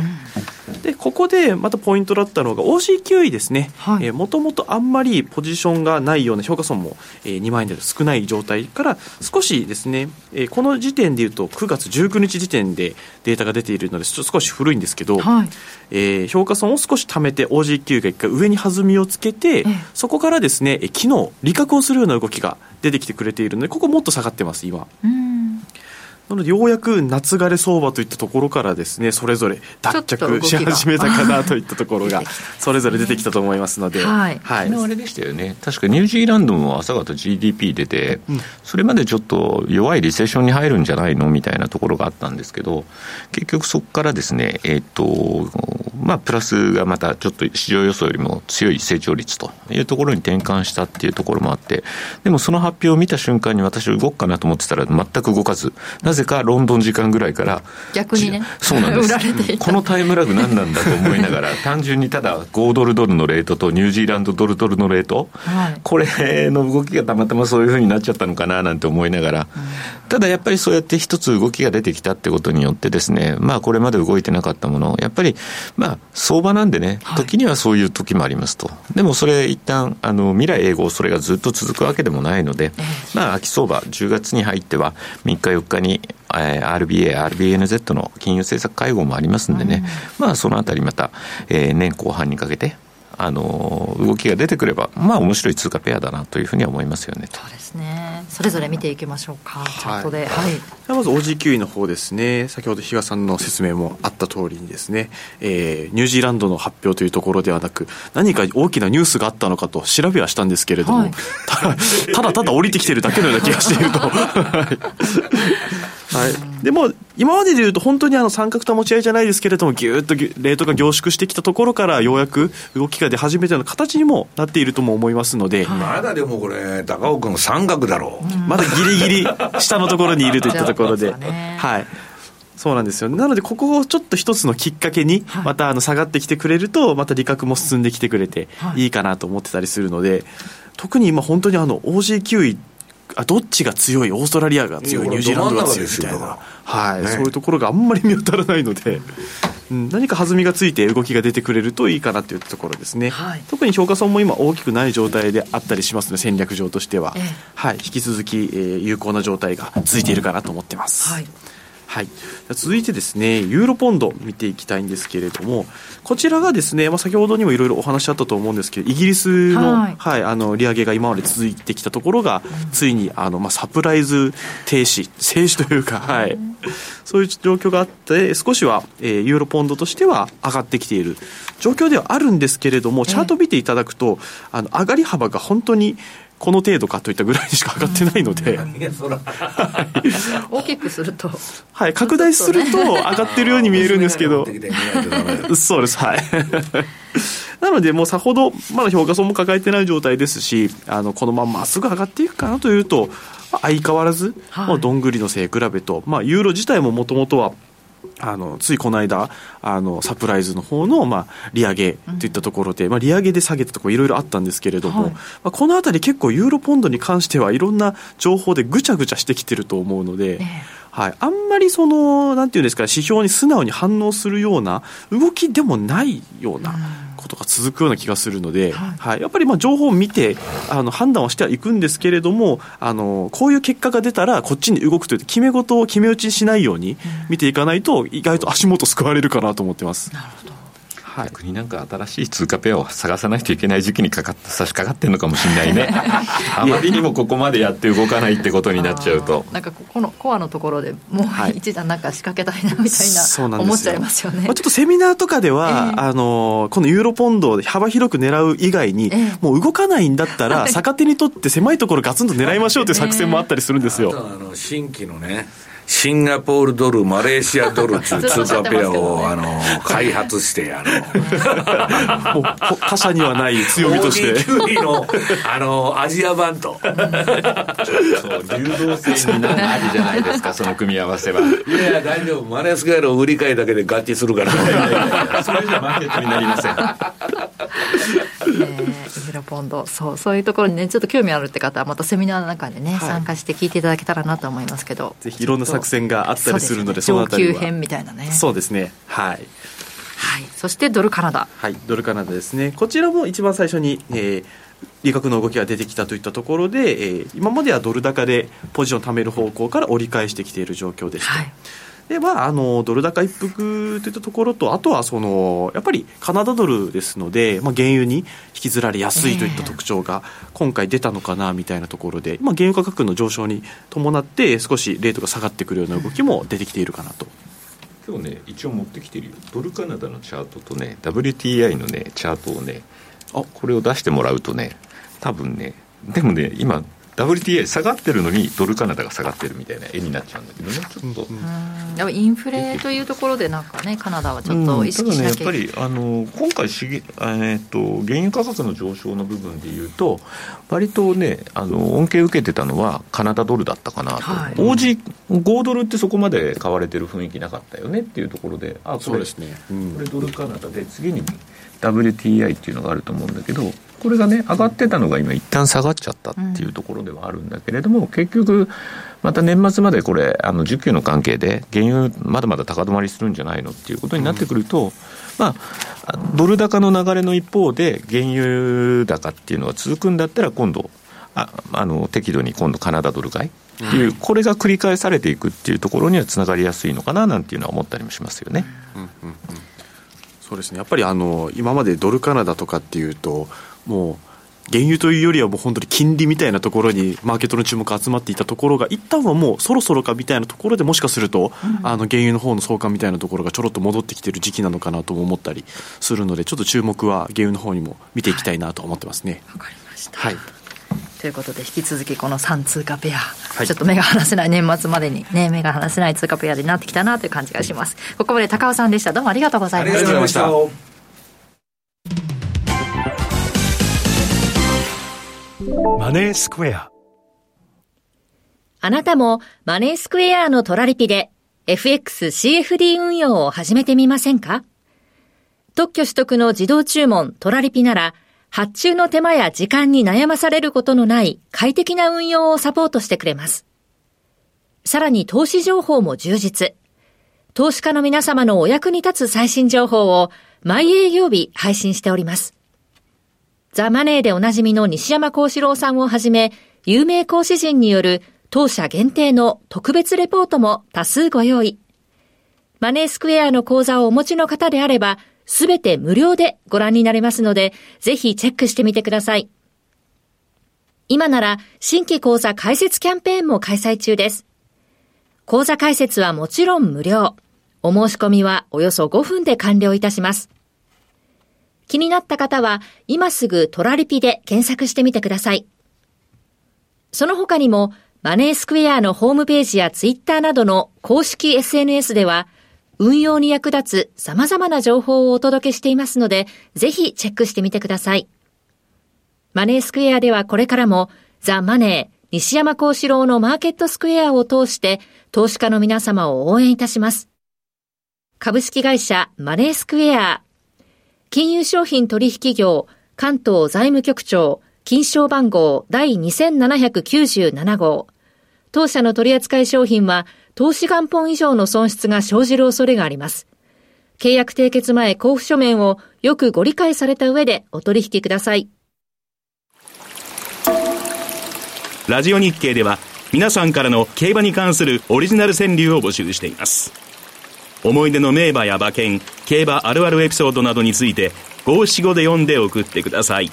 うん、でここでまたポイントだったのが オーシーキューイー ですね、もともとあんまりポジションがないような評価損もにまん円台少ない状態から少しですね、この時点でいうとくがつじゅうくにち時点でデータが出ているので少し古いんですけど、はい、えー、評価損を少し貯めて オージーキュー が一回上に弾みをつけて、そこからですね昨日利確をするような動きが出てきてくれているので、ここもっと下がってます今。うん、なのでようやく夏枯れ相場といったところからですね、それぞれ脱着し始めたかなといったところがそれぞれ出てきたと思いますので、はいはい、昨日あれでしたよね、確かニュージーランドも朝方 ジーディーピー 出て、うん、それまでちょっと弱いリセッションに入るんじゃないのみたいなところがあったんですけど、結局そこからですね、えーとまあ、プラスがまたちょっと市場予想よりも強い成長率というところに転換したっていうところもあって、でもその発表を見た瞬間に私動くかなと思ってたら全く動かず、なぜかロンドン時間ぐらいから逆にね、そうなんです売られていた、このタイムラグ何なんだと思いながら単純にただ豪ドルドルのレートとニュージーランドドルドルのレート、はい、これの動きがたまたまそういう風になっちゃったのかななんて思いながら、うん、ただやっぱりそうやって一つ動きが出てきたってことによってですね、まあこれまで動いてなかったもの、やっぱりまあ相場なんでね、時にはそういう時もありますと、はい、でもそれ一旦あの未来永劫それがずっと続くわけでもないので、まあ秋相場じゅうがつに入ってはみっかよっかにアールビーエー、アールビーエヌゼット の金融政策会合もありますんでね、うん、まあそのあたりまた、えー、年後半にかけてあの動きが出てくれば、まあ面白い通貨ペアだなというふうには思いますよね。そうですね。それぞれ見ていきましょうか、チャートで、はいはい、まず オージーキューイー の方ですね、先ほど比嘉さんの説明もあった通りにですね、えー、ニュージーランドの発表というところではなく、何か大きなニュースがあったのかと調べはしたんですけれども、はい、た, ただただ降りてきてるだけのような気がしているとはい、でも今まででいうと本当にあの三角保ち合いじゃないですけれども、ぎゅっとレートが凝縮してきたところからようやく動きが出始めたような形にもなっているとも思いますので、まだでもこれ高尾君三角だろう、まだギリギリ下のところにいるといったところで、はい、そうなんですよ。なのでここをちょっと一つのきっかけにまたあの下がってきてくれると、また利確も進んできてくれていいかなと思ってたりするので、特に今本当にあの オージーキューイー、あ、どっちが強い、オーストラリアが強い、ニュージーランドが強いみたいな、はいね、そういうところがあんまり見当たらないので、うん、何か弾みがついて動きが出てくれるといいかなというところですね、はい、特に評価損も今大きくない状態であったりしますので、戦略上としては、ええ、はい、引き続き、えー、有効な状態が続いているかなと思ってます、はいはい、続いてですね、ユーロポンド見ていきたいんですけれども、こちらがですね、まあ、先ほどにもいろいろお話あったと思うんですけど、イギリスの、はいはい、あの利上げが今まで続いてきたところが、うん、ついにあの、まあ、サプライズ停止停止というか、はい、そういう状況があって、少しは、えー、ユーロポンドとしては上がってきている状況ではあるんですけれども、チャート見ていただくと、あの上がり幅が本当にこの程度かといったぐらいにしか上がってないので、うん、はい、大きくすると、はい、拡大すると上がってるように見えるんですけどそうです、はいなのでもうさほどまだ評価損も抱えてない状態ですし、あのこのまままっすぐ上がっていくかなというと、まあ、相変わらず、はい、まあ、どんぐりの背比べと、まあ、ユーロ自体ももともとはあのついこの間あのサプライズの方の、まあ、利上げといったところで、うん、まあ、利上げで下げたところいろいろあったんですけれども、はい、まあ、このあたり結構ユーロポンドに関してはいろんな情報でぐちゃぐちゃしてきてると思うので、ね、はい、あんまりそのなんていうんですか、指標に素直に反応するような動きでもないような、うん、ことが続くような気がするので、はいはい、やっぱりまあ情報を見てあの判断をしてはいくんですけれども、あのこういう結果が出たらこっちに動くという決め事を決め打ちしないように見ていかないと、意外と足元すくわれるかなと思ってます。なるほど、はい、逆になんか新しい通貨ペアを探さないといけない時期にかか差し掛かってるのかもしれないねあまりにもここまでやって動かないってことになっちゃうとなんかここのコアのところでもう一段なんか仕掛けたいなみたいな、はい、思っちゃいますよね。まあ、ちょっとセミナーとかでは、えー、あのこのユーロポンドを幅広く狙う以外に、えー、もう動かないんだったら逆手にとって狭いところガツンと狙いましょうという作戦もあったりするんですよ。あとあの新規のねシンガポールドルマレーシアドルという通貨ペアを、ね、あの開発してあのもう他社にはない強みとしてオーディーキュービー の, あのアジア版とそう流動性になるありじゃないですかその組み合わせは。いやいや大丈夫マネース回路を売り買いだけで合致するからそれじゃマーケットになりませんユーロポンドそうそういうところにねちょっと興味あるって方はまたセミナーの中でね、はい、参加して聞いていただけたらなと思いますけどぜひいろんな作戦があったりするのでそのあたりは上級編みたいなねそうですねはい、はい、そしてドルカナダはいドルカナダですね。こちらも一番最初に、えー、利確の動きが出てきたといったところで、えー、今まではドル高でポジションを貯める方向から折り返してきている状況でした、はい。ではあのドル高一服といったところとあとはそのやっぱりカナダドルですので、まあ、原油に引きずられやすいといった特徴が今回出たのかなみたいなところで、まあ、原油価格の上昇に伴って少しレートが下がってくるような動きも出てきているかなと。今日ね一応持ってきているよドルカナダのチャートとね ダブリューティーアイ のねチャートをねあこれを出してもらうとね多分ねでもね今ダブリューティーアイ 下がってるのにドルカナダが下がってるみたいな絵になっちゃうんだけどねちょっと、うん、でもインフレというところでなんかねカナダはちょっと意識しなきゃ、うん、ただねやっぱりあの今回しげ、えー、っと原油価格の上昇の部分でいうと割とねあの恩恵受けてたのはカナダドルだったかなと、はい、オージーご ドルってそこまで買われてる雰囲気なかったよねっていうところであこれそうですね、うん、これドルカナダで次に ダブリューティーアイ っていうのがあると思うんだけどこれがね上がってたのが今一旦下がっちゃったっていうところではあるんだけれども、うん、結局また年末までこれあの需給の関係で原油まだまだ高止まりするんじゃないのっていうことになってくると、うん、まあドル高の流れの一方で原油高っていうのが続くんだったら今度ああの適度に今度カナダドル買いっていう、うん、これが繰り返されていくっていうところにはつながりやすいのかななんていうのは思ったりもしますよね、うんうんうん、そうですね。やっぱりあの今までドルカナダとかっていうともう原油というよりはもう本当に金利みたいなところにマーケットの注目が集まっていたところが一旦はもうそろそろかみたいなところでもしかすると、うん、あの原油の方の相関みたいなところがちょろっと戻ってきている時期なのかなとも思ったりするのでちょっと注目は原油の方にも見ていきたいなと思ってますね。わかりました、はい、ということで引き続きこのさん通貨ペア、はい、ちょっと目が離せない年末までに、ね、目が離せない通貨ペアになってきたなという感じがします。ここまで高尾さんでした。どうもありがとうございました。ありがとうございました。マネースクエア。あなたもマネースクエアのトラリピで エフエックスシーエフディー 運用を始めてみませんか？特許取得の自動注文トラリピなら発注の手間や時間に悩まされることのない快適な運用をサポートしてくれます。さらに投資情報も充実。投資家の皆様のお役に立つ最新情報を毎営業日配信しております。ザ・マネーでおなじみの西山孝四郎さんをはじめ、有名講師陣による当社限定の特別レポートも多数ご用意。マネースクエアの講座をお持ちの方であれば、すべて無料でご覧になれますので、ぜひチェックしてみてください。今なら新規講座開設キャンペーンも開催中です。講座開設はもちろん無料。お申し込みはおよそごふんで完了いたします。気になった方は今すぐトラリピで検索してみてください。その他にもマネースクエアのホームページやツイッターなどの公式 エスエヌエス では運用に役立つ様々な情報をお届けしていますので、ぜひチェックしてみてください。マネースクエアではこれからもザ・マネー西山孝四郎のマーケットスクエアを通して投資家の皆様を応援いたします。株式会社マネースクエア金融商品取引業関東財務局長金賞番号だいにせんななひゃくきゅうじゅうななごう。当社の取扱い商品は投資元本以上の損失が生じる恐れがあります。契約締結前交付書面をよくご理解された上でお取引ください。ラジオ日経では皆さんからの競馬に関するオリジナル川柳を募集しています。思い出の名馬や馬券、競馬あるあるエピソードなどについてごーしごで読んで送ってください。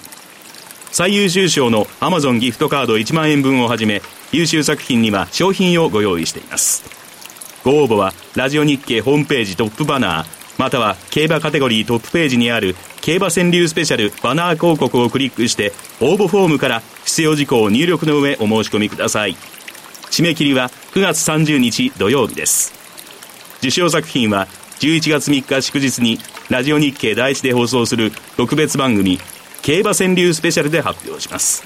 最優秀賞の Amazon ギフトカードいちまんえんぶんをはじめ、優秀作品には商品をご用意しています。ご応募はラジオ日経ホームページトップバナー、または競馬カテゴリートップページにある競馬川柳スペシャルバナー広告をクリックして応募フォームから必要事項を入力の上お申し込みください。締め切りはくがつさんじゅうにち土曜日です。受賞作品はじゅういちがつみっか祝日にラジオ日経第一で放送する特別番組競馬川柳スペシャルで発表します。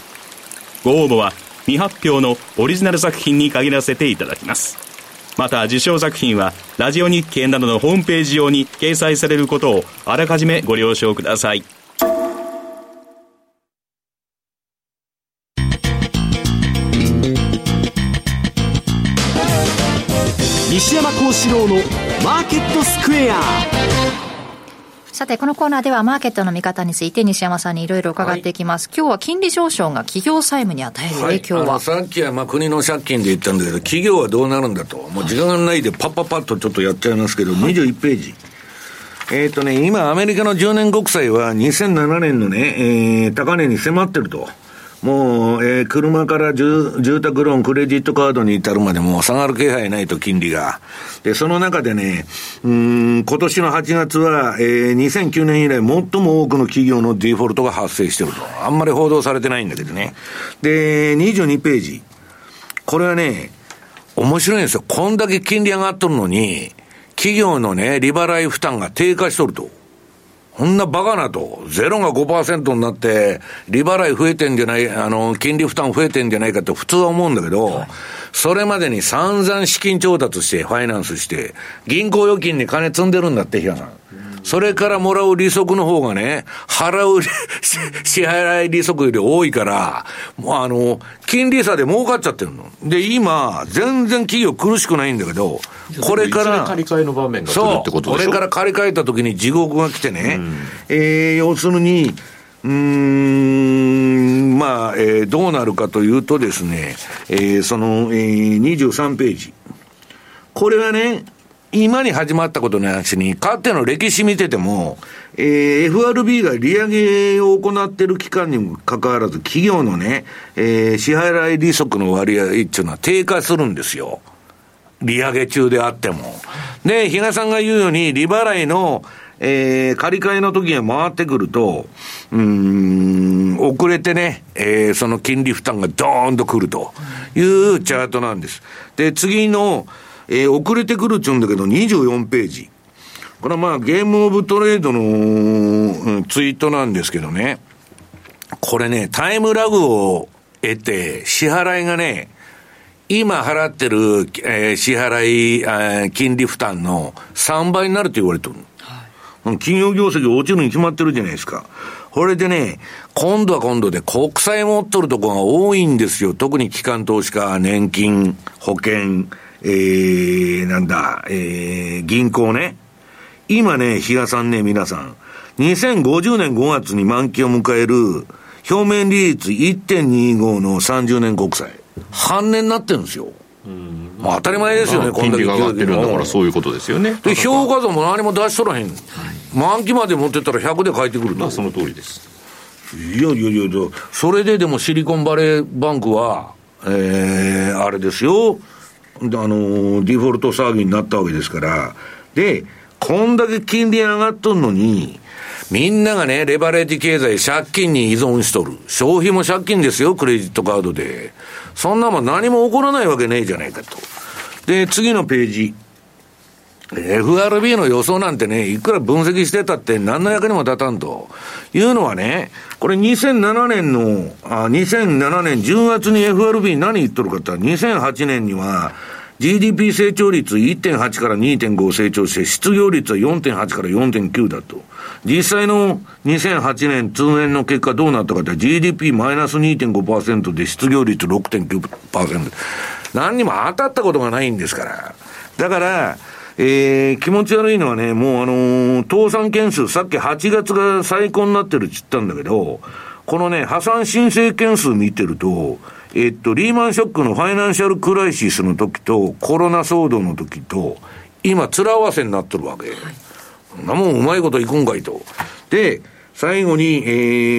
ご応募は未発表のオリジナル作品に限らせていただきます。また受賞作品はラジオ日経などのホームページ上に掲載されることをあらかじめご了承ください。西山孝四郎のマーケットスクエア。さてこのコーナーではマーケットの見方について西山さんにいろいろ伺っていきます、はい、今日は金利上昇が企業債務に与える影響は、はい、あのさっきはまあ国の借金で言ったんだけど企業はどうなるんだと、もう時間がないでパッパッパッとちょっとやっちゃいますけど、はい、にじゅういちページ、えーとね、今アメリカのじゅうねんごくさいはにせんななねんの、ねえー、高値に迫ってると、もう、えー、車から住宅ローン、クレジットカードに至るまでもう下がる気配ないと、金利が。で、その中でね、うーん、今年のはちがつは、えー、にせんきゅうねん以来最も多くの企業のデフォルトが発生してると。あんまり報道されてないんだけどね。で、にじゅうにページ。これはね、面白いんですよ。こんだけ金利上がっとるのに、企業のね、利払い負担が低下しとると。こんなバカなと、ゼロが ごパーセント になって、利払い増えてんじゃない、あの、金利負担増えてんじゃないかって普通は思うんだけど、はい、それまでに散々資金調達して、ファイナンスして、銀行預金に金積んでるんだって、日野さん。それからもらう利息の方がね、払う支払い利息より多いから、もうあの、金利差で儲かっちゃってるの。で、今、全然企業苦しくないんだけど、これから、借り換えの場面が来るってことでしょ。そう、これから借り換えた時に地獄が来てね、うん、えー、要するに、うーん、まあ、えー、どうなるかというとですね、えー、その、えー、にじゅうさんページ。これはね、今に始まったことの話に、かつての歴史見てても、えー、エフアールビー が利上げを行っている期間にもかかわらず、企業のね、えー、支払い利息の割合っていうのは低下するんですよ。利上げ中であっても。で、比嘉さんが言うように、利払いの、えー、借り換えの時が回ってくると、うーん、遅れてね、えー、その金利負担がドーンと来るというチャートなんです。で、次の、えー、遅れてくるって言うんだけど、にじゅうよんページ。これはまあ、ゲームオブトレードの、うん、ツイートなんですけどね。これね、タイムラグを得て、支払いがね、今払ってる、えー、支払い、えー、金利負担のさんばいになると言われてる。はい、企業業績落ちるに決まってるじゃないですか。これでね、今度は今度で国債持っとるとこが多いんですよ。特に機関投資家、年金、保険、えー、なんだ、えー、銀行ね。今ね、比嘉さんね、皆さん。にせんごじゅうねんごがつに満期を迎える、表面利率 いってんにご のさんじゅうねんこくさい。半値になってるんですよ。うん、まあ、当たり前ですよね、こんだけ。金利が上がってるんだから、そういうことですよね。で、評価損も何も出しとらへん。はい、満期まで持ってったらひゃくで返ってくると。まあ、その通りです。いやいやいや、それででもシリコンバレーバンクは、えー、あれですよ。あのデフォルト騒ぎになったわけですから。で、こんだけ金利上がっとんのに、みんながね、レバレッジ経済、借金に依存しとる。消費も借金ですよ、クレジットカードで。そんなもん何も起こらないわけねえじゃないかと。で、次のページ。 エフアールビー の予想なんてね、いくら分析してたって何の役にも立たんというのはね、これにせんななねんのあにせんななねんじゅうがつに エフアールビー 何言っとるかって言ったら、にせんはちねんには ジーディーピー 成長率 いってんはち から にてんご 成長して、失業率は よんてんはち から よんてんきゅう だと。実際のにせんはちねん通年の結果どうなったかって、 ジーディーピー マイナス にてんごパーセント で失業率 ろくてんきゅうパーセント。 何にも当たったことがないんですから。だからえー、気持ち悪いのはね、もうあのー、倒産件数、さっきはちがつが最高になってるって言ったんだけど、このね、破産申請件数見てると、えー、っと、リーマンショックのファイナンシャルクライシスの時と、コロナ騒動の時と、今面合わせになってるわけ、はい、そんなもんうまいこといくんかいと。で最後に、え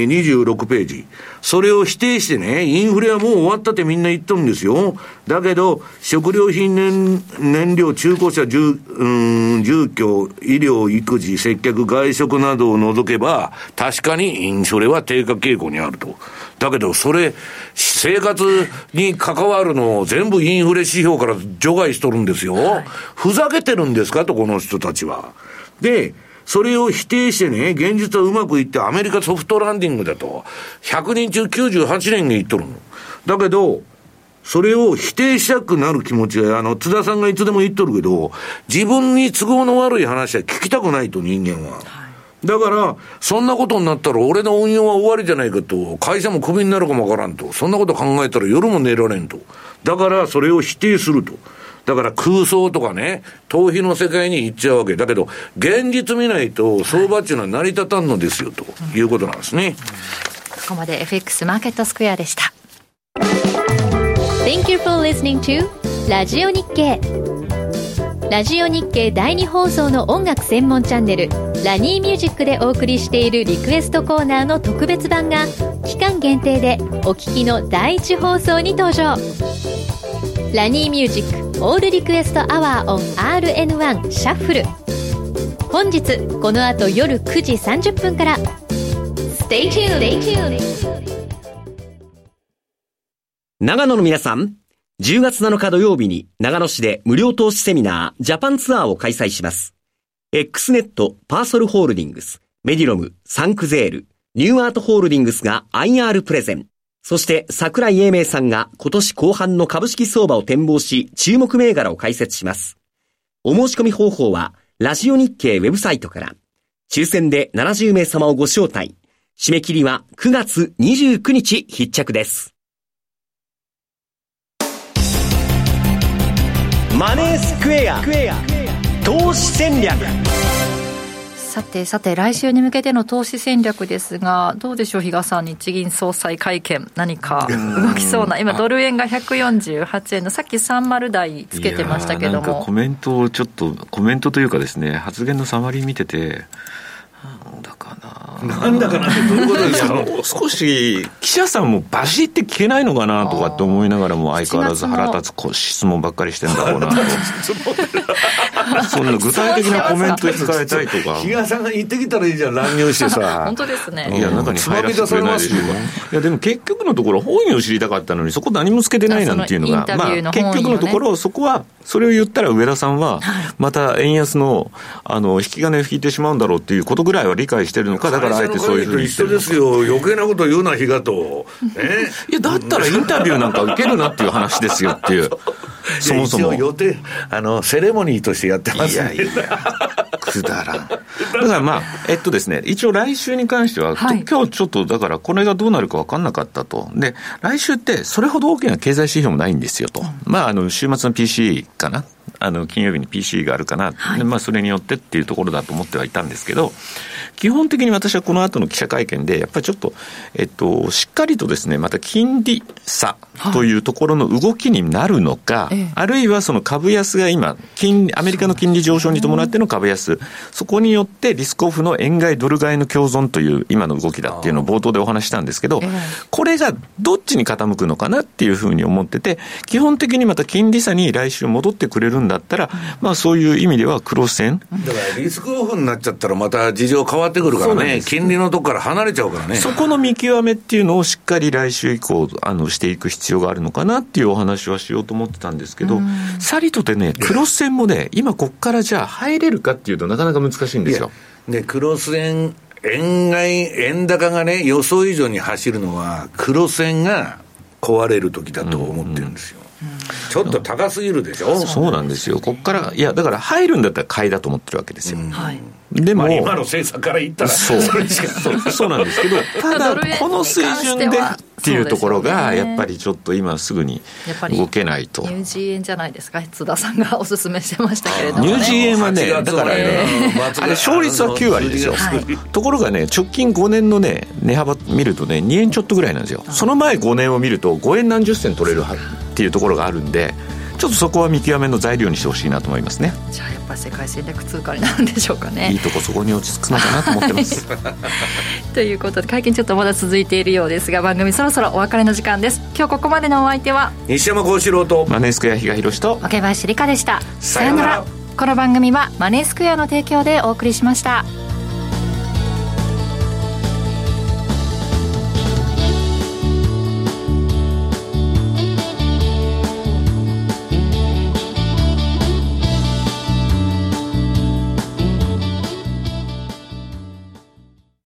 ー、にじゅうろくページ、それを否定してね、インフレはもう終わったってみんな言っとるんですよ。だけど食料品、 燃, 燃料中古車、 住, うん住居、医療、育児、接客、外食などを除けば確かにインフレは低下傾向にあると。だけどそれ生活に関わるのを全部インフレ指標から除外しとるんですよ、はい、ふざけてるんですかとこの人たちは。でそれを否定してね、現実はうまくいってアメリカソフトランディングだとひゃくにんちゅうきゅうじゅうはちにんに言っとるのだけど、それを否定したくなる気持ちが、あの津田さんがいつでも言っとるけど、自分に都合の悪い話は聞きたくないと人間は、はい、だからそんなことになったら俺の運用は終わりじゃないかと、会社もクビになるかもわからんと、そんなこと考えたら夜も寝られんと。だからそれを否定すると。だから空想とかね、逃避の世界に行っちゃうわけだけど、現実見ないと相場っていうのは成り立たんのですよ、はい、ということなんですね、うん、ここまで エフエックス マーケットスクエアでした。 Thank you for listening to ラジオ日経。ラジオ日経だいに放送の音楽専門チャンネルラニーミュージックでお送りしているリクエストコーナーの特別版が期間限定でお聞きのだいいち放送に登場。ラニーミュージックオールリクエストアワーオン アールエヌワン シャッフル、本日この後夜くじさんじゅっぷんから。 Stay tuned。 長野の皆さん、じゅうがつなのか土曜日に長野市で無料投資セミナージャパンツアーを開催します。 X ネット、パーソルホールディングス、メディロム、サンクゼール、ニューアートホールディングスが アイアール プレゼン、そして桜井英明さんが今年後半の株式相場を展望し、注目銘柄を解説します。お申し込み方法は、ラジオ日経ウェブサイトから。抽選でななじゅうめいさまをご招待。締め切りはくがつにじゅうくにち必着です。マネースクエア、投資戦略。さてさて、来週に向けての投資戦略ですが、どうでしょう比嘉さん、日銀総裁会見何か動きそうな。今ドル円がひゃくよんじゅうはちえんのさっきさんじゅうだいつけてましたけども、なんかコメントをちょっとコメントというかですね、発言のサマリー見てて、なんだかななんだかなってどういうことですか。もう少し記者さんもバシって聞けないのかなとかって思いながらも、相変わらず腹立つ質問ばっかりしてんだろうなとそんな具体的なコメント使いたいとか、日嘉さんが言ってきたらいいじゃん、乱入してさ本当ですね。いや、中に入らせてくれないでしょうか。いやでも結局のところ本意を知りたかったのに、そこ何もつけてないなんていうのが、まあ結局のところそこはそれを言ったら上田さんはまた円安のあの引き金を引いてしまうんだろうっていうことぐらいは理解してるのか、だからあえてそういうふうに一緒ですよ。余計なこと言うな日嘉と、ね、いやだったらインタビューなんか受けるなっていう話ですよっていうそもそも予定あのセレモニーとしてやってますね。いやいやくだらん。だからまあえっとですね、一応来週に関しては、はい、今日ちょっとだからこれがどうなるか分かんなかったと。で来週ってそれほど大きな経済指標もないんですよと、うん、まああの週末の ピーシーイー かな、あの金曜日に ピーシーイー があるかな、はい、まあそれによってっていうところだと思ってはいたんですけど、基本的に私はこの後の記者会見でやっぱりちょっと、えっと、しっかりとですねまた金利差というところの動きになるのか、はい、あるいはその株安が今金アメリカの金利上昇に伴っての株安、そこによってリスクオフの円買いドル買いの共存という今の動きだっていうのを冒頭でお話したんですけど、これがどっちに傾くのかなっていうふうに思ってて、基本的にまた金利差に来週戻ってくれるんだったら、まあそういう意味ではクロス線だからリスクオフになっちゃったらまた事情変わってくるからね、金利のとこから離れちゃうからね、そこの見極めっていうのをしっかり来週以降あのしていく必要があるのかなっていうお話はしようと思ってたんですけど、さりとてねクロス線もね今こっからじゃあ入れるかっていうとなかなか難しいんですよ。でクロス円円買い円高がね予想以上に走るのはクロス円が壊れる時だと思ってるんですよ、うんうん、ちょっと高すぎるでしょ。そうなんですよ。こっからいやだから入るんだったら買いだと思ってるわけですよ、うん、でも、まあ、今の政策から言ったらそうそれしかそう、そうなんですけどただこの水準でっていうところがやっぱりちょっと今すぐに動けないと。ニュージー円じゃないですか、津田さんがおすすめしてましたけれども、ね、ニュージー円はねだからねあれ勝率はきゅうわりですよ、はい、ところがね直近ごねんのね値幅見るとねにえんちょっとぐらいなんですよ。その前ごねんを見るとごえんなんじゅっせん取れるはっていうところがあるんで、ちょっとそこは見極めの材料にしてほしいなと思いますね。じゃあやっぱり世界戦略通貨になるんでしょうかね。いいとこそこに落ち着くのかなと思ってます、はい、ということで会見ちょっとまだ続いているようですが、番組そろそろお別れの時間です。今日ここまでのお相手は西山孝四郎とマネースクエア比嘉宏と桶林理香でした。さよなら。この番組はマネースクエアの提供でお送りしました。